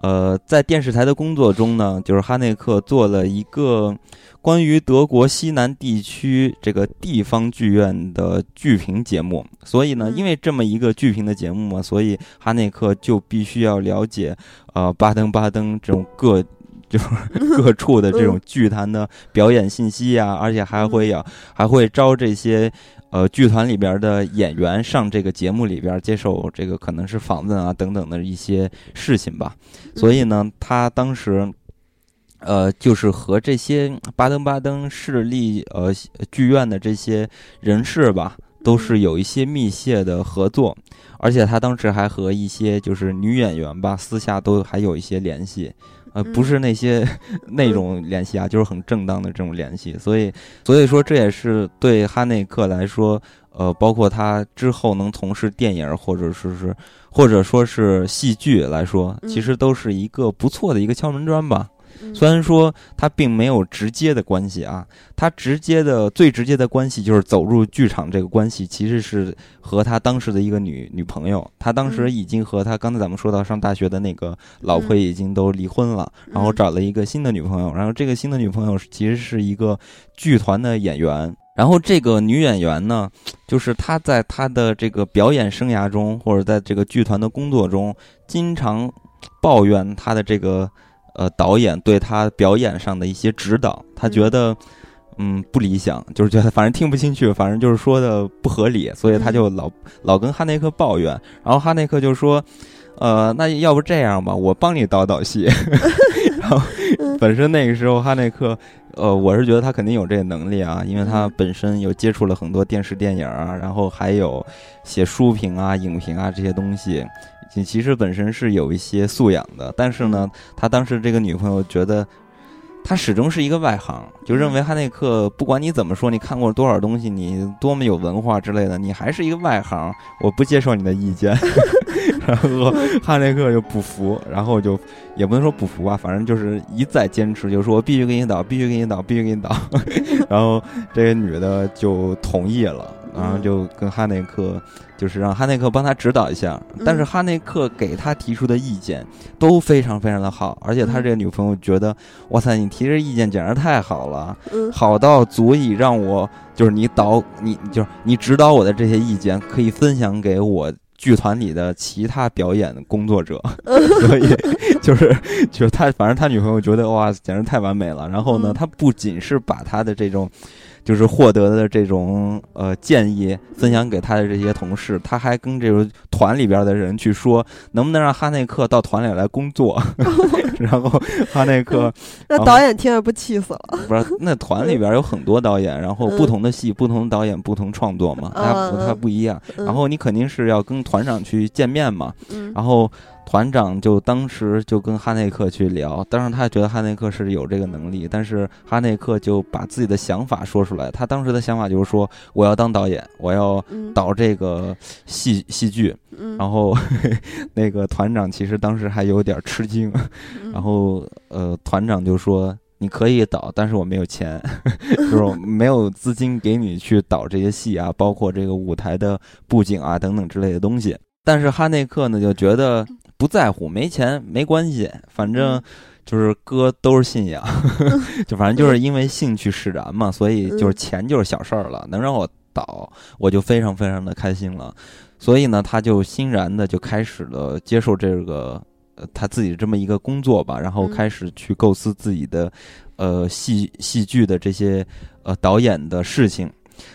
呃在电视台的工作中呢，就是哈内克做了一个关于德国西南地区这个地方剧院的剧评节目，所以呢因为这么一个剧评的节目嘛，所以哈内克就必须要了解呃巴登巴登这种各就是各处的这种剧团的表演信息啊，而且还会有、啊、还会招这些呃剧团里边的演员上这个节目里边接受这个可能是访问啊等等的一些事情吧。所以呢他当时呃就是和这些巴登巴登市立呃剧院的这些人士吧都是有一些密切的合作，而且他当时还和一些就是女演员吧私下都还有一些联系。呃，不是那些那种联系啊，就是很正当的这种联系，所以所以说这也是对哈内克来说，呃，包括他之后能从事电影或者是是或者说是戏剧来说，其实都是一个不错的一个敲门砖吧。虽然说他并没有直接的关系啊，他直接的最直接的关系就是走入剧场这个关系，其实是和他当时的一个女女朋友，他当时已经和他刚才咱们说到上大学的那个老婆已经都离婚了，然后找了一个新的女朋友，然后这个新的女朋友其实是一个剧团的演员。然后这个女演员呢，就是她在她的这个表演生涯中，或者在这个剧团的工作中，经常抱怨她的这个呃，导演对他表演上的一些指导，他觉得，嗯，不理想，就是觉得反正听不进去，反正就是说的不合理，所以他就老老跟哈内克抱怨。然后哈内克就说，呃，那要不这样吧，我帮你导导戏。然后本身那个时候哈内克，呃，我是觉得他肯定有这个能力啊，因为他本身有接触了很多电视电影啊，然后还有写书评啊、影评啊这些东西。其实本身是有一些素养的，但是呢他当时这个女朋友觉得他始终是一个外行，就认为哈内克不管你怎么说，你看过多少东西，你多么有文化之类的，你还是一个外行，我不接受你的意见。然后哈内克就不服，然后就也不能说不服吧，反正就是一再坚持，就说我必须给你导，必须给你导，必须给你导。然后这个女的就同意了，然后就跟哈内克，就是让哈内克帮他指导一下，但是哈内克给他提出的意见都非常非常的好，而且他这个女朋友觉得，哇塞，你提这意见简直太好了，好到足以让我，就是你导你就是你指导我的这些意见可以分享给我剧团里的其他表演工作者。所以就是就是他反正他女朋友觉得哇简直太完美了。然后呢他不仅是把他的这种就是获得的这种呃建议分享给他的这些同事，他还跟这种团里边的人去说能不能让哈内克到团里来工作。然后哈内克那导演听着不气死了，不是那团里边有很多导演，然后不同的戏不同导演不同创作嘛，他他不一样，然后你肯定是要跟团长去见面嘛，然后团长就当时就跟哈内克去聊，当然他觉得哈内克是有这个能力，但是哈内克就把自己的想法说出来，他当时的想法就是说我要当导演，我要导这个戏戏剧，然后那个团长其实当时还有点吃惊，然后呃团长就说你可以导，但是我没有钱，就是没有资金给你去导这些戏啊，包括这个舞台的布景啊等等之类的东西。但是哈内克呢就觉得不在乎，没钱没关系，反正就是哥都是信仰。就反正就是因为兴趣使然嘛，所以就是钱就是小事儿了，能让我导我就非常非常的开心了。所以呢他就欣然的就开始了接受这个呃他自己这么一个工作吧，然后开始去构思自己的呃戏戏剧的这些呃导演的事情。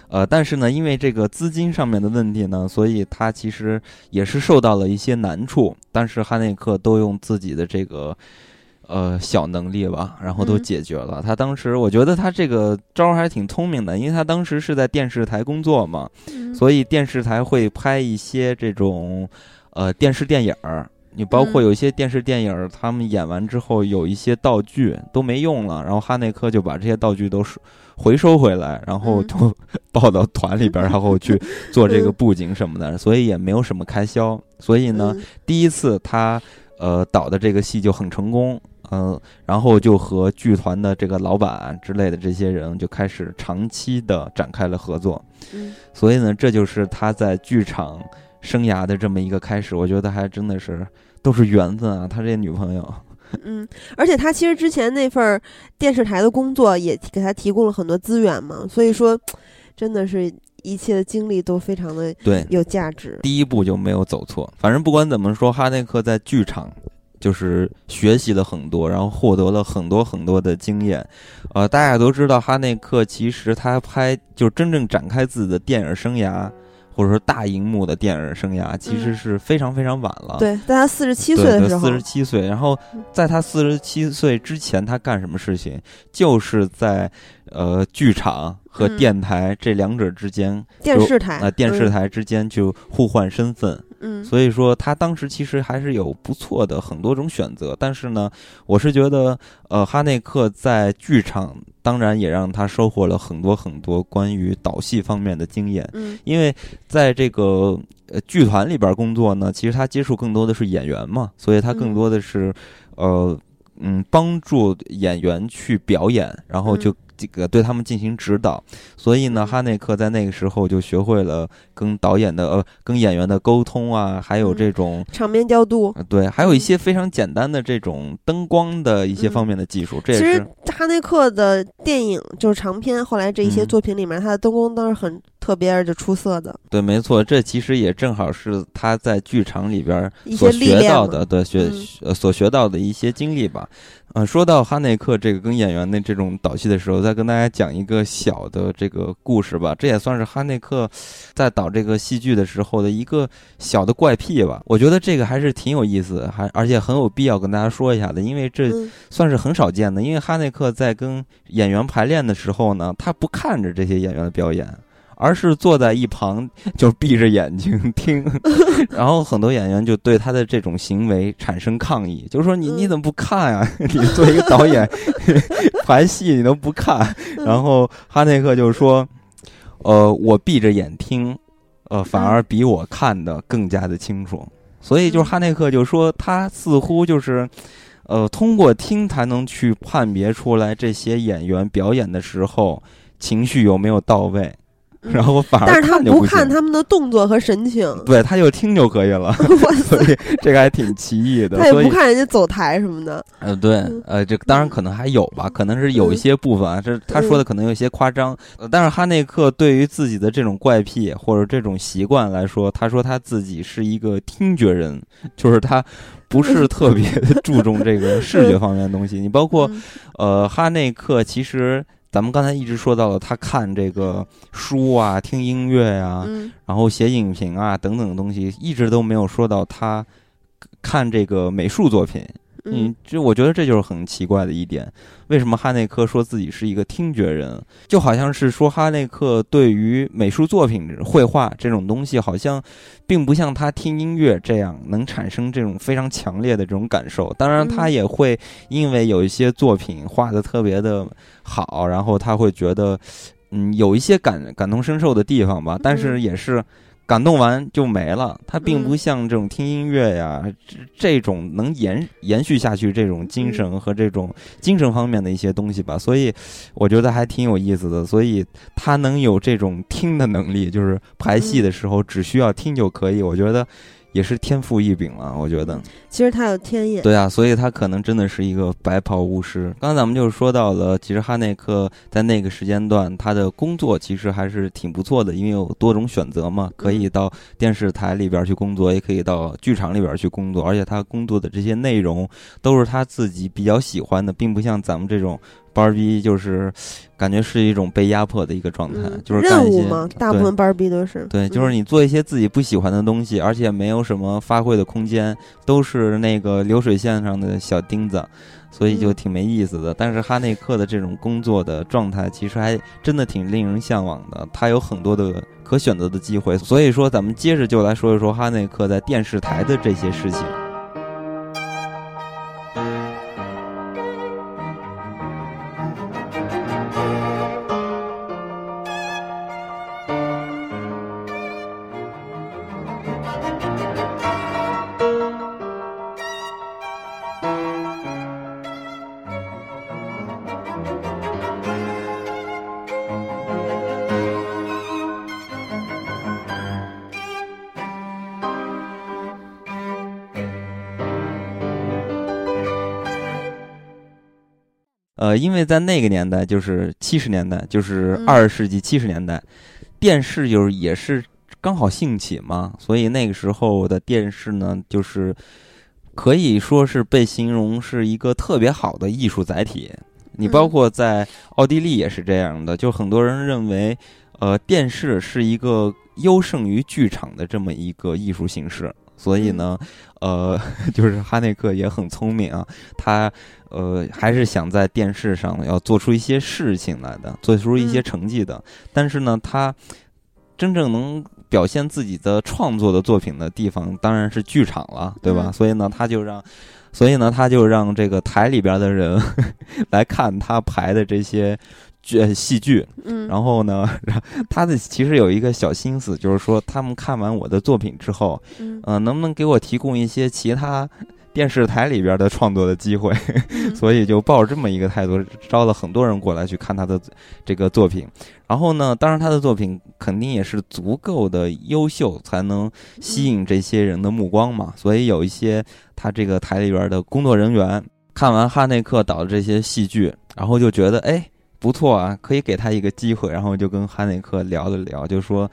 呃，但是呢，因为这个资金上面的问题呢，所以他其实也是受到了一些难处。但是哈内克都用自己的这个呃小能力吧，然后都解决了。他当时我觉得他这个招还挺聪明的，因为他当时是在电视台工作嘛，所以电视台会拍一些这种呃电视电影儿，你包括有一些电视电影、嗯、他们演完之后有一些道具都没用了，然后哈内克就把这些道具都回收回来，然后就抱到团里边、嗯、然后去做这个布景什么的、嗯、所以也没有什么开销，所以呢、嗯、第一次他呃导的这个戏就很成功，嗯、呃，然后就和剧团的这个老板之类的这些人就开始长期的展开了合作、嗯、所以呢这就是他在剧场生涯的这么一个开始，我觉得还真的是都是缘分啊，他这女朋友。嗯，而且他其实之前那份电视台的工作也给他提供了很多资源嘛，所以说真的是一切的经历都非常的有价值，第一步就没有走错。反正不管怎么说，哈内克在剧场就是学习了很多，然后获得了很多很多的经验。呃，大家都知道哈内克其实他拍就真正展开自己的电影生涯，或者说大荧幕的电影生涯其实是非常非常晚了、嗯、对，在他四十七岁的时候，四十七岁，然后在他四十七岁之前他干什么事情，就是在呃剧场和电台、嗯、这两者之间，电视台、呃、电视台之间就互换身份，嗯，所以说他当时其实还是有不错的很多种选择，但是呢我是觉得呃哈内克在剧场当然也让他收获了很多很多关于导戏方面的经验，嗯，因为在这个呃剧团里边工作呢，其实他接触更多的是演员嘛，所以他更多的是、嗯、呃嗯帮助演员去表演，然后就这个对他们进行指导，所以呢哈内克在那个时候就学会了跟导演的呃跟演员的沟通啊，还有这种、嗯、场面调度、呃、对，还有一些非常简单的这种灯光的一些方面的技术、嗯、这也是其实哈内克的电影就是长篇后来这一些作品里面、嗯、他的灯光当然很特别而且出色的，对，没错，这其实也正好是他在剧场里边所学到的，对，学、嗯、所学到的一些经历吧。呃，说到哈内克这个跟演员的这种导戏的时候，再跟大家讲一个小的这个故事吧，这也算是哈内克在导这个戏剧的时候的一个小的怪癖吧，我觉得这个还是挺有意思，还而且很有必要跟大家说一下的，因为这算是很少见的、嗯、因为哈内克在跟演员排练的时候呢，他不看着这些演员的表演，而是坐在一旁就闭着眼睛听，然后很多演员就对他的这种行为产生抗议，就是说你你怎么不看啊你作为一个导演排戏你都不看，然后哈内克就说呃我闭着眼听呃反而比我看的更加的清楚，所以就是哈内克就说他似乎就是呃通过听才能去判别出来这些演员表演的时候情绪有没有到位，然后反而但是他不看他们的动作和神情，对，他就听就可以了所以这个还挺奇异的，他也不看人家走台什么的，呃，对，呃，这当然可能还有吧，可能是有一些部分啊，这他说的可能有些夸张、呃、但是哈内克对于自己的这种怪癖或者这种习惯来说，他说他自己是一个听觉人，就是他不是特别注重这个视觉方面的东西你包括呃，哈内克其实咱们刚才一直说到了他看这个书啊，听音乐啊、嗯、然后写影评啊等等的东西，一直都没有说到他看这个美术作品，嗯，这我觉得这就是很奇怪的一点，为什么哈内克说自己是一个听觉人，就好像是说哈内克对于美术作品绘画这种东西好像并不像他听音乐这样能产生这种非常强烈的这种感受，当然他也会因为有一些作品画得特别的好，然后他会觉得嗯有一些感感同身受的地方吧，但是也是感动完就没了，它并不像这种听音乐呀、嗯、这, 这种能延延续下去这种精神和这种精神方面的一些东西吧，所以我觉得还挺有意思的，所以他能有这种听的能力，就是排戏的时候只需要听就可以、嗯、我觉得也是天赋异禀了，我觉得其实他有天眼，对啊，所以他可能真的是一个白袍巫师。刚才咱们就是说到了，其实哈内克在那个时间段他的工作其实还是挺不错的，因为有多种选择嘛，可以到电视台里边去工作，也可以到剧场里边去工作，而且他工作的这些内容都是他自己比较喜欢的，并不像咱们这种班逼就是感觉是一种被压迫的一个状态、嗯、就是干一些任务嘛，大部分班逼都是对、嗯、就是你做一些自己不喜欢的东西，而且没有什么发挥的空间，都是那个流水线上的小钉子，所以就挺没意思的、嗯、但是哈内克的这种工作的状态其实还真的挺令人向往的，他有很多的可选择的机会，所以说咱们接着就来说一说哈内克在电视台的这些事情。呃，因为在那个年代，就是七十年代，就是二十世纪七十年代、嗯，电视就是也是刚好兴起嘛，所以那个时候的电视呢，就是可以说是被形容是一个特别好的艺术载体。你包括在奥地利也是这样的，嗯、就很多人认为，呃，电视是一个优胜于剧场的这么一个艺术形式。所以呢，呃，就是哈内克也很聪明啊，他呃还是想在电视上要做出一些事情来的，做出一些成绩的。嗯、但是呢，他真正能表现自己的创作的作品的地方，当然是剧场了，对吧？嗯、所以呢，他就让，所以呢，他就让这个台里边的人呵呵来看他排的这些。戏剧，然后呢，他的其实有一个小心思，就是说他们看完我的作品之后，嗯、呃，能不能给我提供一些其他电视台里边的创作的机会？所以就抱着这么一个态度，招了很多人过来去看他的这个作品。然后呢，当然他的作品肯定也是足够的优秀，才能吸引这些人的目光嘛。所以有一些他这个台里边的工作人员看完哈内克导的这些戏剧，然后就觉得哎。不错啊，可以给他一个机会，然后就跟哈内克聊了聊，就说，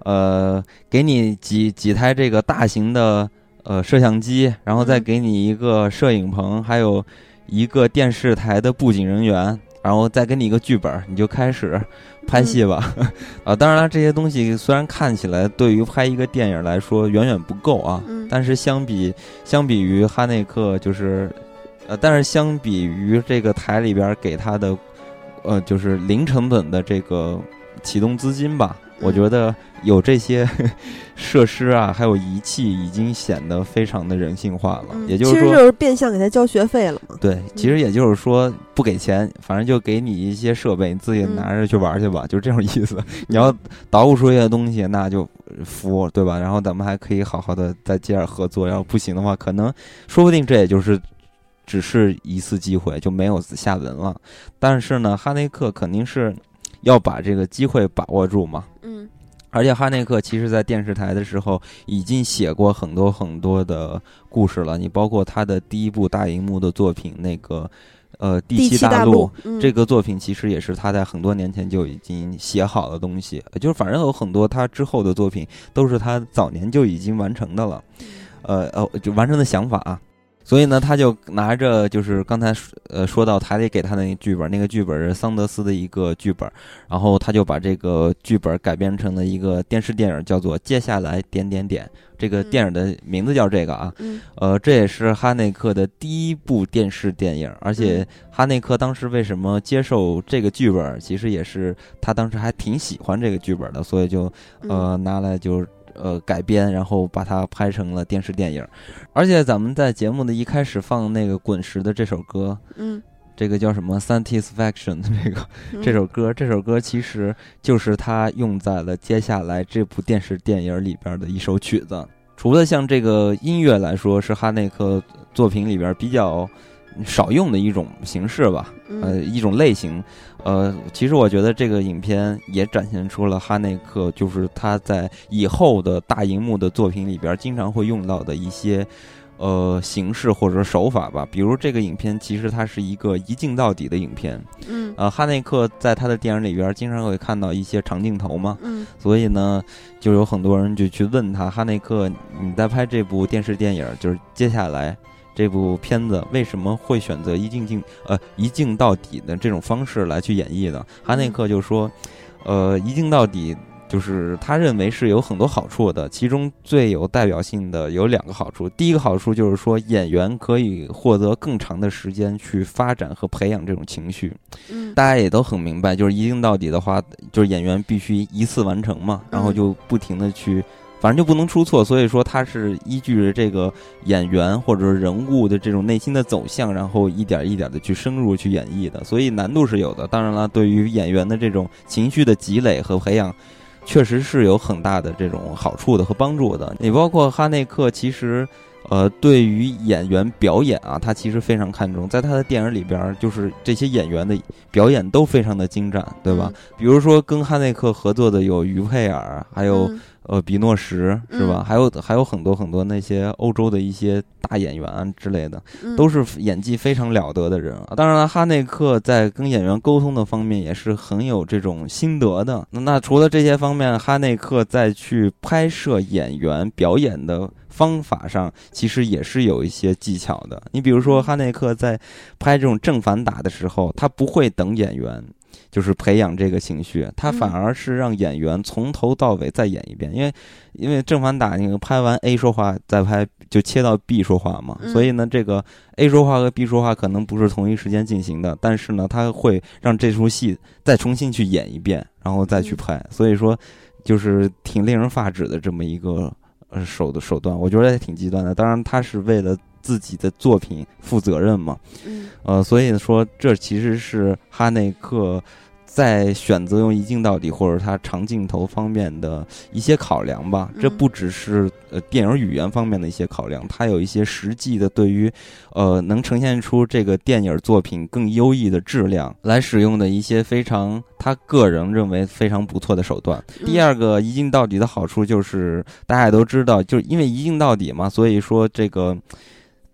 呃，给你几几台这个大型的呃摄像机，然后再给你一个摄影棚，还有一个电视台的布景人员，然后再给你一个剧本，你就开始拍戏吧。嗯、啊，当然了，这些东西虽然看起来对于拍一个电影来说远远不够啊，嗯、但是相比相比于哈内克就是，呃，但是相比于这个台里边给他的。呃，就是零成本的这个启动资金吧，我觉得有这些设施啊，还有仪器，已经显得非常的人性化了。嗯、也就是说，其实就是变相给他交学费了嘛。对，其实也就是说不给钱，反正就给你一些设备，你自己拿着去玩去吧，嗯、就是这种意思。你要捣鼓出一些东西，那就服，对吧？然后咱们还可以好好的再接着合作。要不行的话，可能说不定这也就是。只是一次机会就没有下文了，但是呢，哈内克肯定是要把这个机会把握住嘛。嗯，而且哈内克其实在电视台的时候已经写过很多很多的故事了，你包括他的第一部大荧幕的作品那个呃第七大陆、嗯、这个作品其实也是他在很多年前就已经写好的东西，就是反正有很多他之后的作品都是他早年就已经完成的了，呃呃就完成的想法啊。所以呢，他就拿着就是刚才呃说到台里给他的那个剧本，那个剧本是桑德斯的一个剧本，然后他就把这个剧本改编成了一个电视电影，叫做《接下来点点点》。这个电影的名字叫这个啊，嗯、呃，这也是哈内克的第一部电视电影。而且哈内克当时为什么接受这个剧本，其实也是他当时还挺喜欢这个剧本的，所以就呃拿来就。呃，改编，然后把它拍成了电视电影，而且咱们在节目的一开始放那个滚石的这首歌，嗯，这个叫什么 Satisfaction 的这个、嗯、这首歌，这首歌其实就是他用在了接下来这部电视电影里边的一首曲子。除了像这个音乐来说，是哈内克作品里边比较少用的一种形式吧，呃，一种类型。呃，其实我觉得这个影片也展现出了哈内克，就是他在以后的大荧幕的作品里边经常会用到的一些呃形式或者手法吧。比如这个影片其实它是一个一镜到底的影片，嗯，呃，哈内克在他的电影里边经常会看到一些长镜头嘛，嗯，所以呢，就有很多人就去问他，哈内克，你在拍这部电视电影，就是接下来。这部片子为什么会选择一镜镜呃一镜到底的这种方式来去演绎呢？哈内克就说，呃，一镜到底。就是他认为是有很多好处的，其中最有代表性的有两个好处。第一个好处就是说，演员可以获得更长的时间去发展和培养这种情绪。嗯，大家也都很明白，就是一镜到底的话，就是演员必须一次完成嘛，然后就不停的去。反正就不能出错，所以说他是依据这个演员或者人物的这种内心的走向，然后一点一点的去深入去演绎的，所以难度是有的。当然了，对于演员的这种情绪的积累和培养，确实是有很大的这种好处的和帮助的。你包括哈内克，其实呃，对于演员表演啊，他其实非常看重，在他的电影里边，就是这些演员的表演都非常的精湛，对吧？嗯、比如说跟哈内克合作的有于佩尔，还有、嗯、呃比诺什，是吧？嗯、还有还有很多很多那些欧洲的一些大演员、啊、之类的，都是演技非常了得的人、啊。当然了，哈内克在跟演员沟通的方面也是很有这种心得的。那, 那除了这些方面，哈内克在去拍摄演员表演的方法上其实也是有一些技巧的。你比如说哈内克在拍这种正反打的时候，他不会等演员就是培养这个情绪，他反而是让演员从头到尾再演一遍，因为因为正反打，你拍完 A 说话再拍就切到 B 说话嘛，所以呢这个 A 说话和 B 说话可能不是同一时间进行的，但是呢他会让这出戏再重新去演一遍，然后再去拍，所以说就是挺令人发指的这么一个手的手段，我觉得也挺极端的。当然他是为了自己的作品负责任嘛，嗯、呃所以说这其实是哈内克在选择用一镜到底或者他长镜头方面的一些考量吧。这不只是呃电影语言方面的一些考量，他有一些实际的对于呃能呈现出这个电影作品更优异的质量来使用的一些非常他个人认为非常不错的手段。第二个一镜到底的好处就是大家也都知道，就是因为一镜到底嘛，所以说这个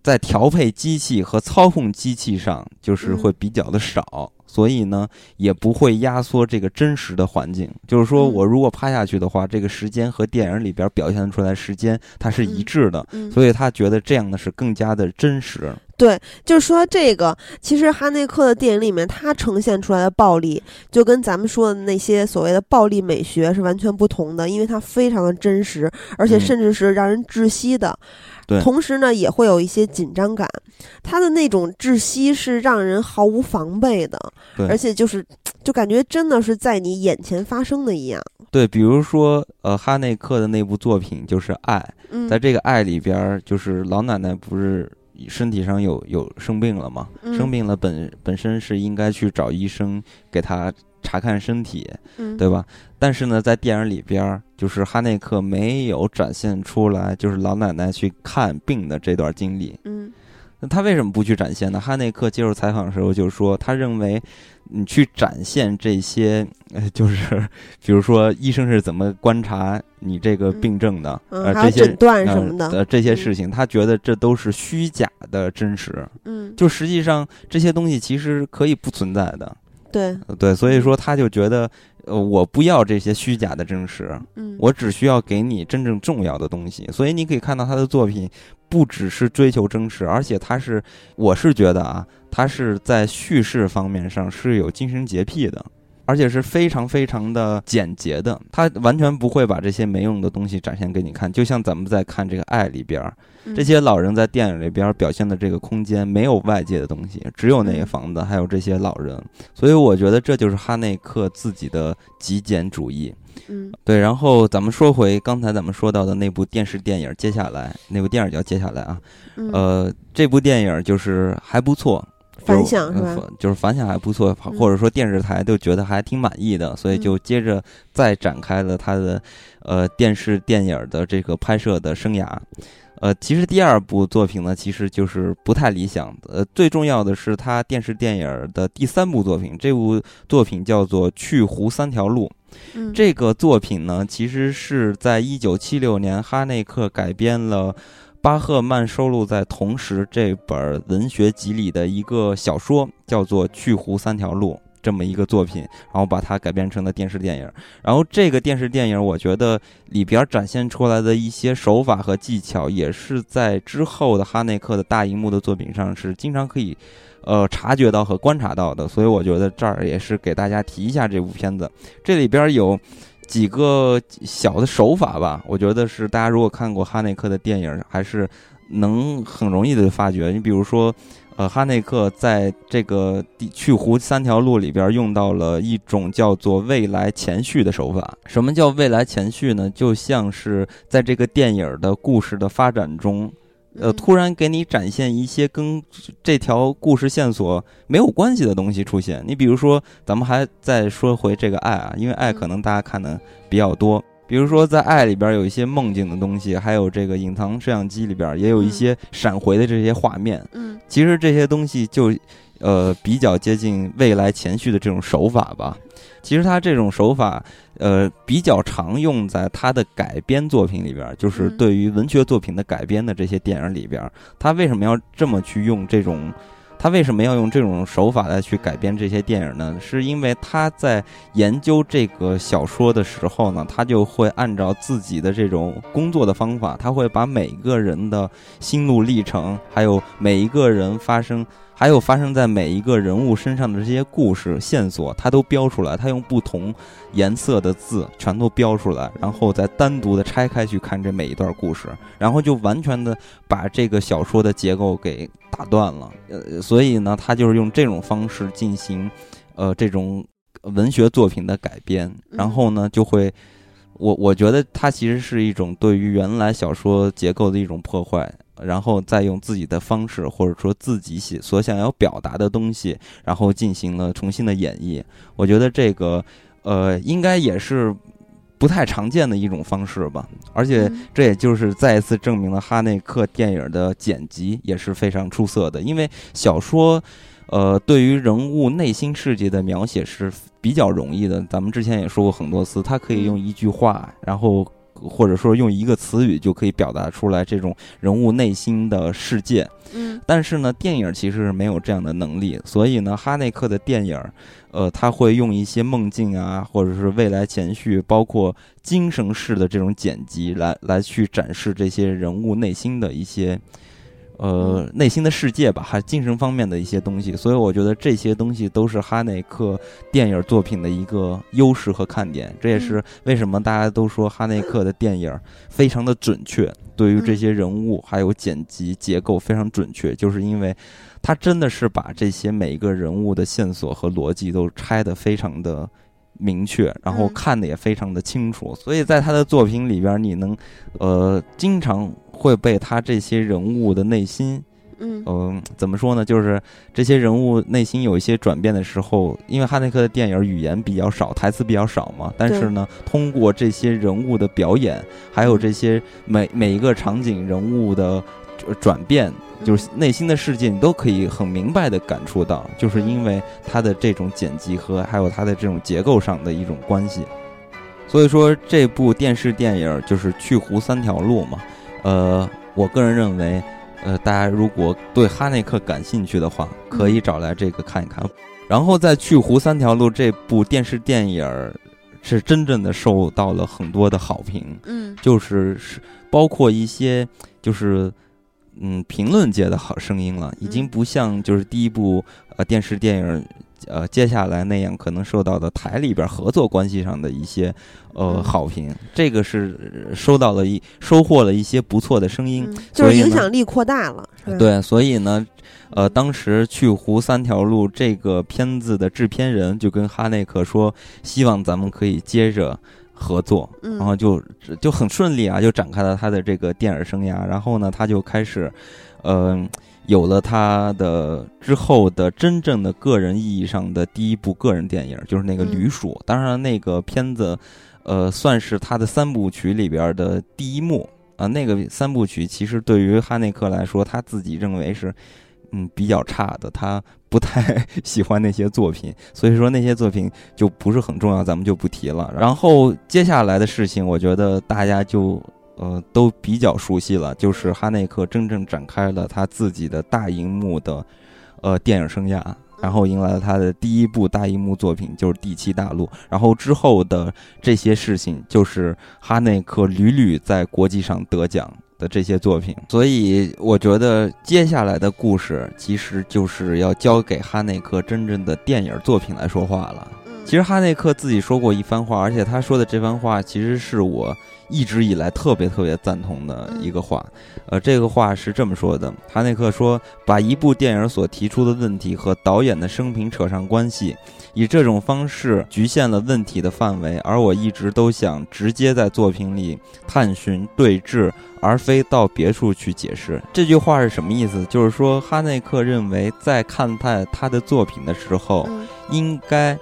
在调配机器和操控机器上就是会比较的少，所以呢也不会压缩这个真实的环境，就是说我如果趴下去的话，这个时间和电影里边表现出来时间它是一致的，所以他觉得这样的是更加的真实。对，就是说这个其实哈内克的电影里面他呈现出来的暴力就跟咱们说的那些所谓的暴力美学是完全不同的，因为它非常的真实，而且甚至是让人窒息的、嗯、同时呢也会有一些紧张感，他的那种窒息是让人毫无防备的，而且就是就感觉真的是在你眼前发生的一样。对，比如说呃哈内克的那部作品就是《爱》，嗯、在这个《爱》里边，就是老奶奶不是身体上有有生病了嘛、嗯、生病了本本身是应该去找医生给他查看身体、嗯、对吧，但是呢在电影里边就是哈内克没有展现出来就是老奶奶去看病的这段经历。嗯，那他为什么不去展现呢？哈内克接受采访的时候就说，他认为你去展现这些呃就是比如说医生是怎么观察你这个病症的、嗯嗯、呃这些诊断什么的、呃、这些事情、嗯、他觉得这都是虚假的真实。嗯，就实际上这些东西其实可以不存在的。对对，所以说他就觉得呃我不要这些虚假的真实，嗯，我只需要给你真正重要的东西。所以你可以看到他的作品不只是追求真实，而且他是我是觉得啊他是在叙事方面上是有精神洁癖的，而且是非常非常的简洁的，他完全不会把这些没用的东西展现给你看。就像咱们在看这个《爱》里边，这些老人在电影里边表现的这个空间没有外界的东西，只有那个房子还有这些老人，所以我觉得这就是哈内克自己的极简主义。嗯，对，然后咱们说回刚才咱们说到的那部电视电影，接下来那部电影叫《接下来》啊，呃，这部电影就是还不错，反响是吧？就是反响还不错，或者说电视台都觉得还挺满意的，所以就接着再展开了他的呃电视电影的这个拍摄的生涯。呃，其实第二部作品呢，其实就是不太理想。呃，最重要的是他电视电影的第三部作品，这部作品叫做《去湖三条路》。嗯、这个作品呢，其实是在一九七六年，哈内克改编了巴赫曼收录在《同时》这本文学集里的一个小说，叫做《去湖三条路》这么一个作品，然后把它改编成了电视电影。然后这个电视电影，我觉得里边展现出来的一些手法和技巧，也是在之后的哈内克的大荧幕的作品上是经常可以呃察觉到和观察到的，所以我觉得这儿也是给大家提一下这部片子。这里边有几个小的手法吧，我觉得是大家如果看过哈内克的电影，还是能很容易的发觉。你比如说，呃，哈内克在这个去湖三条路里边用到了一种叫做未来前序的手法。什么叫未来前序呢？就像是在这个电影的故事的发展中，呃，突然给你展现一些跟这条故事线索没有关系的东西出现。你比如说，咱们还再说回这个爱啊，因为爱可能大家看的比较多。比如说，在爱里边有一些梦境的东西，还有这个隐藏摄像机里边也有一些闪回的这些画面。嗯，其实这些东西就，呃，比较接近未来前序的这种手法吧。其实他这种手法，呃，比较常用在他的改编作品里边，就是对于文学作品的改编的这些电影里边。他为什么要这么去用这种？他为什么要用这种手法来去改编这些电影呢？是因为他在研究这个小说的时候呢，他就会按照自己的这种工作的方法，他会把每一个人的心路历程，还有每一个人发生，还有发生在每一个人物身上的这些故事线索，他都标出来，他用不同颜色的字全都标出来，然后再单独的拆开去看这每一段故事，然后就完全的把这个小说的结构给打断了。呃，所以呢，他就是用这种方式进行，呃，这种文学作品的改编，然后呢，就会，我我觉得它其实是一种对于原来小说结构的一种破坏，然后再用自己的方式或者说自己所想要表达的东西，然后进行了重新的演绎。我觉得这个，呃，应该也是不太常见的一种方式吧，而且这也就是再一次证明了哈内克电影的剪辑也是非常出色的。因为小说，呃，对于人物内心世界的描写是比较容易的，咱们之前也说过很多次，它可以用一句话，然后或者说用一个词语就可以表达出来这种人物内心的世界。嗯，但是呢，电影其实是没有这样的能力，所以呢，哈内克的电影，呃，他会用一些梦境啊，或者是未来前序，包括精神式的这种剪辑来，来来去展示这些人物内心的一些，呃，内心的世界吧，还精神方面的一些东西。所以我觉得这些东西都是哈内克电影作品的一个优势和看点。这也是为什么大家都说哈内克的电影非常的准确。对于这些人物还有剪辑结构非常准确，就是因为他真的是把这些每一个人物的线索和逻辑都拆得非常的明确，然后看得也非常的清楚。所以在他的作品里边，你能呃经常会被他这些人物的内心，嗯、呃、怎么说呢，就是这些人物内心有一些转变的时候，因为哈内克的电影语言比较少，台词比较少嘛，但是呢，通过这些人物的表演，还有这些每每一个场景人物的转变，就是内心的世界，你都可以很明白的感触到，就是因为他的这种剪辑和还有他的这种结构上的一种关系。所以说这部电视电影就是去湖三条路嘛，呃我个人认为，呃，大家如果对哈内克感兴趣的话，可以找来这个看一看。然后在《去湖三条路》这部电视电影是真正的受到了很多的好评，嗯，就是包括一些就是嗯评论界的好声音了，已经不像就是第一部呃电视电影呃接下来那样可能受到的台里边合作关系上的一些呃好评。这个是收到了一收获了一些不错的声音，嗯、就是影响力扩大了。对，所以呢，呃，当时去湖三条路这个片子的制片人就跟哈内克说，希望咱们可以接着合作，然后就就很顺利啊，就展开了他的这个电影生涯。然后呢，他就开始，嗯、呃。有了他的之后的真正的个人意义上的第一部个人电影，就是那个《驴鼠》。当然那个片子呃，算是他的三部曲里边的第一幕啊、呃。那个三部曲其实对于哈内克来说，他自己认为是嗯比较差的，他不太喜欢那些作品，所以说那些作品就不是很重要，咱们就不提了。然后接下来的事情，我觉得大家就呃，都比较熟悉了，就是哈内克真正展开了他自己的大荧幕的，呃，电影生涯，然后迎来了他的第一部大荧幕作品，就是《第七大陆》。然后之后的这些事情，就是哈内克屡屡在国际上得奖的这些作品。所以我觉得接下来的故事，其实就是要交给哈内克真正的电影作品来说话了。其实哈内克自己说过一番话，而且他说的这番话其实是我一直以来特别特别赞同的一个话。呃，这个话是这么说的，哈内克说，把一部电影所提出的问题和导演的生平扯上关系，以这种方式局限了问题的范围，而我一直都想直接在作品里探寻对峙，而非到别处去解释。这句话是什么意思？就是说哈内克认为在看待他的作品的时候、嗯、应该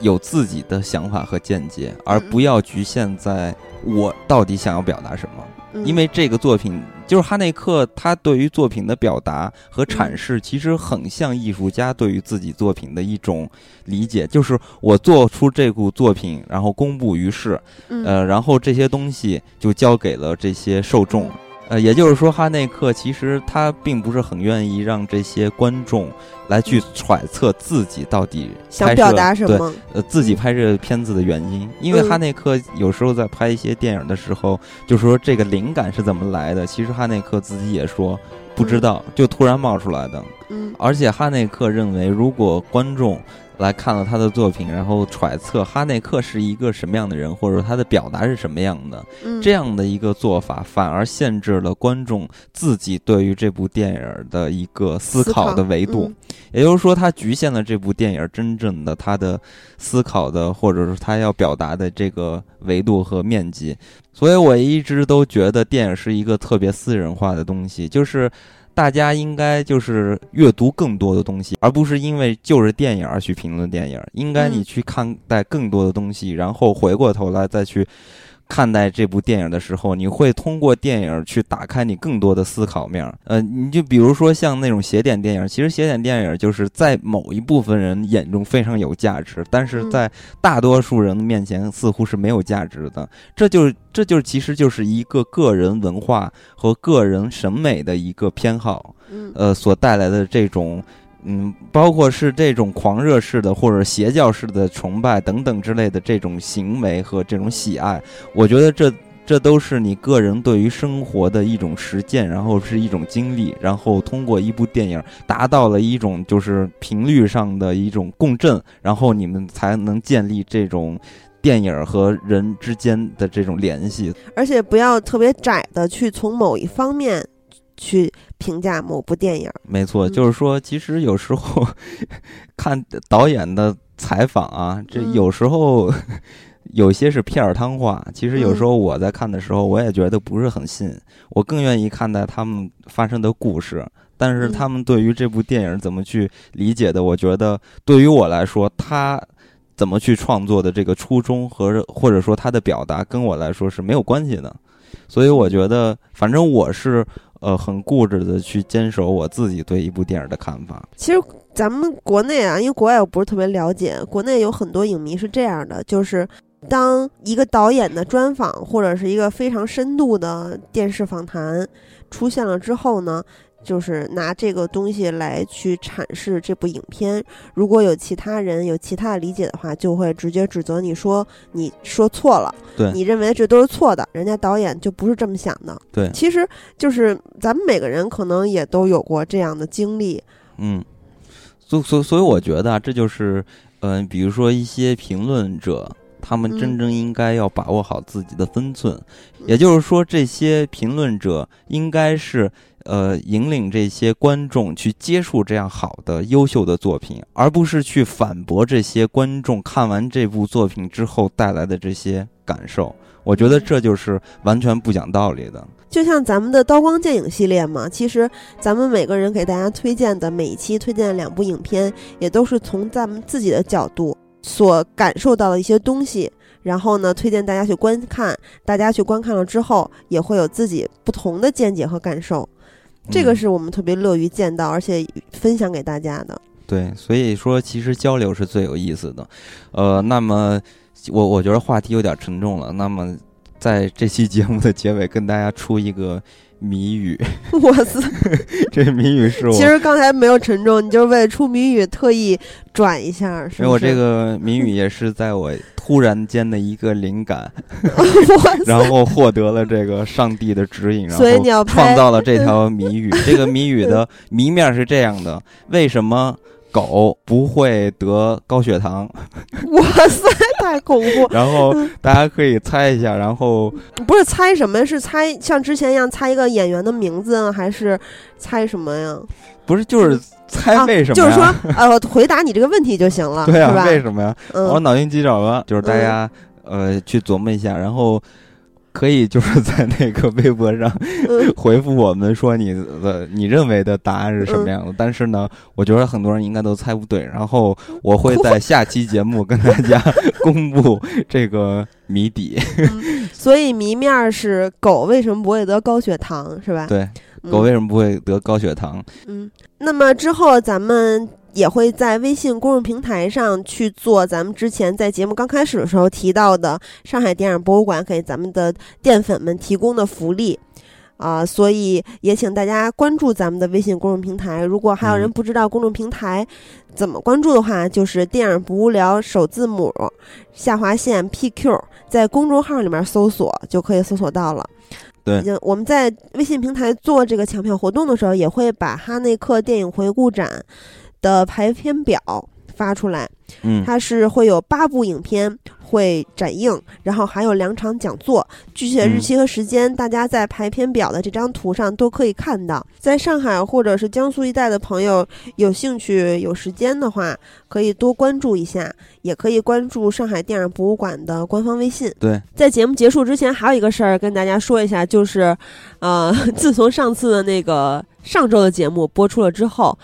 有自己的想法和见解，而不要局限在我到底想要表达什么、嗯、因为这个作品就是哈内克他对于作品的表达和阐释其实很像艺术家对于自己作品的一种理解，就是我做出这部作品然后公布于世，呃，然后这些东西就交给了这些受众。呃，也就是说哈内克其实他并不是很愿意让这些观众来去揣测自己到底想表达什么，呃，自己拍这片子的原因。因为哈内克有时候在拍一些电影的时候、嗯、就说这个灵感是怎么来的，其实哈内克自己也说不知道、嗯、就突然冒出来的、嗯、而且哈内克认为如果观众来看了他的作品然后揣测哈内克是一个什么样的人，或者他的表达是什么样的、嗯、这样的一个做法反而限制了观众自己对于这部电影的一个思考的维度、嗯、也就是说他局限了这部电影真正的他的思考的或者是他要表达的这个维度和面积。所以我一直都觉得电影是一个特别私人化的东西，就是大家应该就是阅读更多的东西，而不是因为就是电影而去评论电影，应该你去看待更多的东西、嗯、然后回过头来再去看待这部电影的时候，你会通过电影去打开你更多的思考面。呃，你就比如说像那种邪典电影，其实邪典电影就是在某一部分人眼中非常有价值，但是在大多数人面前似乎是没有价值的，这就是这就是其实就是一个个人文化和个人审美的一个偏好，呃，所带来的这种嗯，包括是这种狂热式的或者邪教式的崇拜等等之类的这种行为和这种喜爱，我觉得这这都是你个人对于生活的一种实践，然后是一种经历，然后通过一部电影达到了一种就是频率上的一种共振，然后你们才能建立这种电影和人之间的这种联系。而且不要特别窄的去从某一方面去评价某部电影。没错，就是说其实有时候看导演的采访啊，这有时候有些是片儿汤话，其实有时候我在看的时候我也觉得不是很信，我更愿意看待他们发生的故事，但是他们对于这部电影怎么去理解的，我觉得对于我来说他怎么去创作的这个初衷和或者说他的表达跟我来说是没有关系的。所以我觉得反正我是呃很固执的去坚守我自己对一部电影的看法。其实咱们国内啊，因为国外我不是特别了解，国内有很多影迷是这样的，就是当一个导演的专访或者是一个非常深度的电视访谈出现了之后呢，就是拿这个东西来去阐释这部影片，如果有其他人有其他的理解的话，就会直接指责你说你说错了，对，你认为这都是错的，人家导演就不是这么想的。对，其实就是咱们每个人可能也都有过这样的经历。嗯，所所所以我觉得、啊、这就是嗯、呃，比如说一些评论者他们真正应该要把握好自己的分寸、嗯、也就是说这些评论者应该是呃引领这些观众去接触这样好的优秀的作品，而不是去反驳这些观众看完这部作品之后带来的这些感受，我觉得这就是完全不讲道理的。就像咱们的刀光剑影系列嘛，其实咱们每个人给大家推荐的每一期推荐的两部影片也都是从咱们自己的角度所感受到的一些东西，然后呢推荐大家去观看，大家去观看了之后也会有自己不同的见解和感受，这个是我们特别乐于见到而且分享给大家的。对，所以说其实交流是最有意思的。呃，那么我我觉得话题有点沉重了，那么在这期节目的结尾跟大家出一个谜语。我操这谜语是我其实刚才没有沉重，你就是为了出谜语特意转一下，是不是？因为我这个谜语也是在我突然间的一个灵感然后获得了这个上帝的指引，然后创造了这条谜语这个谜语的谜面是这样的，为什么狗不会得高血糖。哇塞，太恐怖！然后大家可以猜一下，然后不是猜什么，是猜像之前一样猜一个演员的名字，还是猜什么呀？不是，就是猜为什么、啊？就是说，呃，回答你这个问题就行了，对啊，是吧？为什么呀？嗯、我脑筋急转弯，就是大家、嗯、呃去琢磨一下，然后。可以就是在那个微博上回复我们说你的你认为的答案是什么样的，但是呢我觉得很多人应该都猜不对，然后我会在下期节目跟大家公布这个谜底、嗯、所以谜面是狗为什么不会得高血糖，是吧？对，狗为什么不会得高血糖。 嗯, 嗯，那么之后咱们也会在微信公众平台上去做咱们之前在节目刚开始的时候提到的上海电影博物馆给咱们的淀粉们提供的福利啊、呃，所以也请大家关注咱们的微信公众平台。如果还有人不知道公众平台怎么关注的话，就是电影不无聊首字母下划线 P Q 在公众号里面搜索就可以搜索到了。对，我们在微信平台做这个抢票活动的时候也会把哈内克电影回顾展的排片表发出来，嗯，它是会有八部影片会展映，然后还有两场讲座，具体的日期和时间、嗯、大家在排片表的这张图上都可以看到。在上海或者是江苏一带的朋友有兴趣有时间的话可以多关注一下，也可以关注上海电影博物馆的官方微信。对，在节目结束之前还有一个事儿跟大家说一下，就是呃，自从上次的那个上周的节目播出了之后，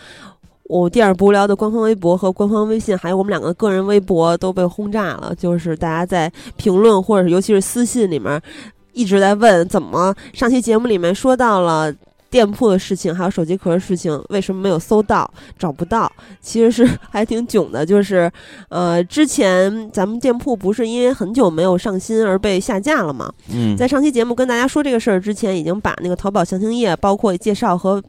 我、哦、电影不无聊的官方微博和官方微信还有我们两个个人微博都被轰炸了，就是大家在评论或者尤其是私信里面一直在问怎么上期节目里面说到了店铺的事情还有手机壳的事情为什么没有搜到找不到，其实是还挺囧的，就是呃，之前咱们店铺不是因为很久没有上新而被下架了嘛？嗯，在上期节目跟大家说这个事儿之前已经把那个淘宝详情页包括介绍和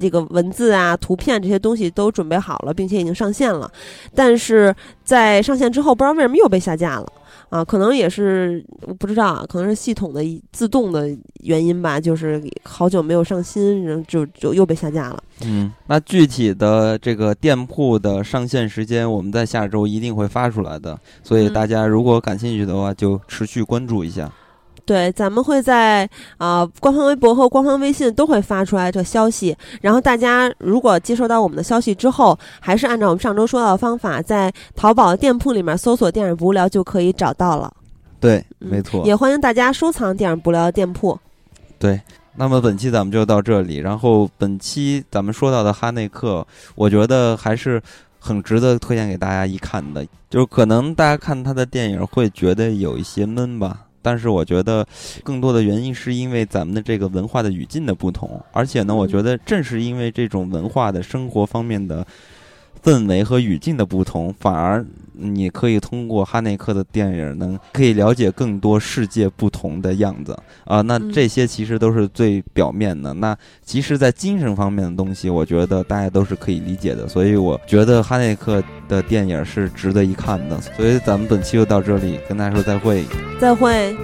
这个文字啊图片这些东西都准备好了，并且已经上线了，但是在上线之后不知道为什么又被下架了啊，可能也是我不知道啊，可能是系统的自动的原因吧，就是好久没有上新，然后就就又被下架了。嗯，那具体的这个店铺的上线时间，我们在下周一定会发出来的，所以大家如果感兴趣的话，就持续关注一下。嗯，对，咱们会在啊、呃、官方微博和官方微信都会发出来这消息，然后大家如果接收到我们的消息之后，还是按照我们上周说到的方法，在淘宝店铺里面搜索电影不无聊就可以找到了。对，没错、嗯、也欢迎大家收藏电影不无聊的店铺。对，那么本期咱们就到这里，然后本期咱们说到的哈内克我觉得还是很值得推荐给大家一看的，就是可能大家看他的电影会觉得有一些闷吧，但是我觉得更多的原因是因为咱们的这个文化的语境的不同，而且呢我觉得正是因为这种文化的生活方面的氛围和语境的不同，反而你可以通过哈内克的电影能可以了解更多世界不同的样子啊、呃。那这些其实都是最表面的，那其实在精神方面的东西我觉得大家都是可以理解的，所以我觉得哈内克的电影是值得一看的，所以咱们本期就到这里，跟大家说再会再会。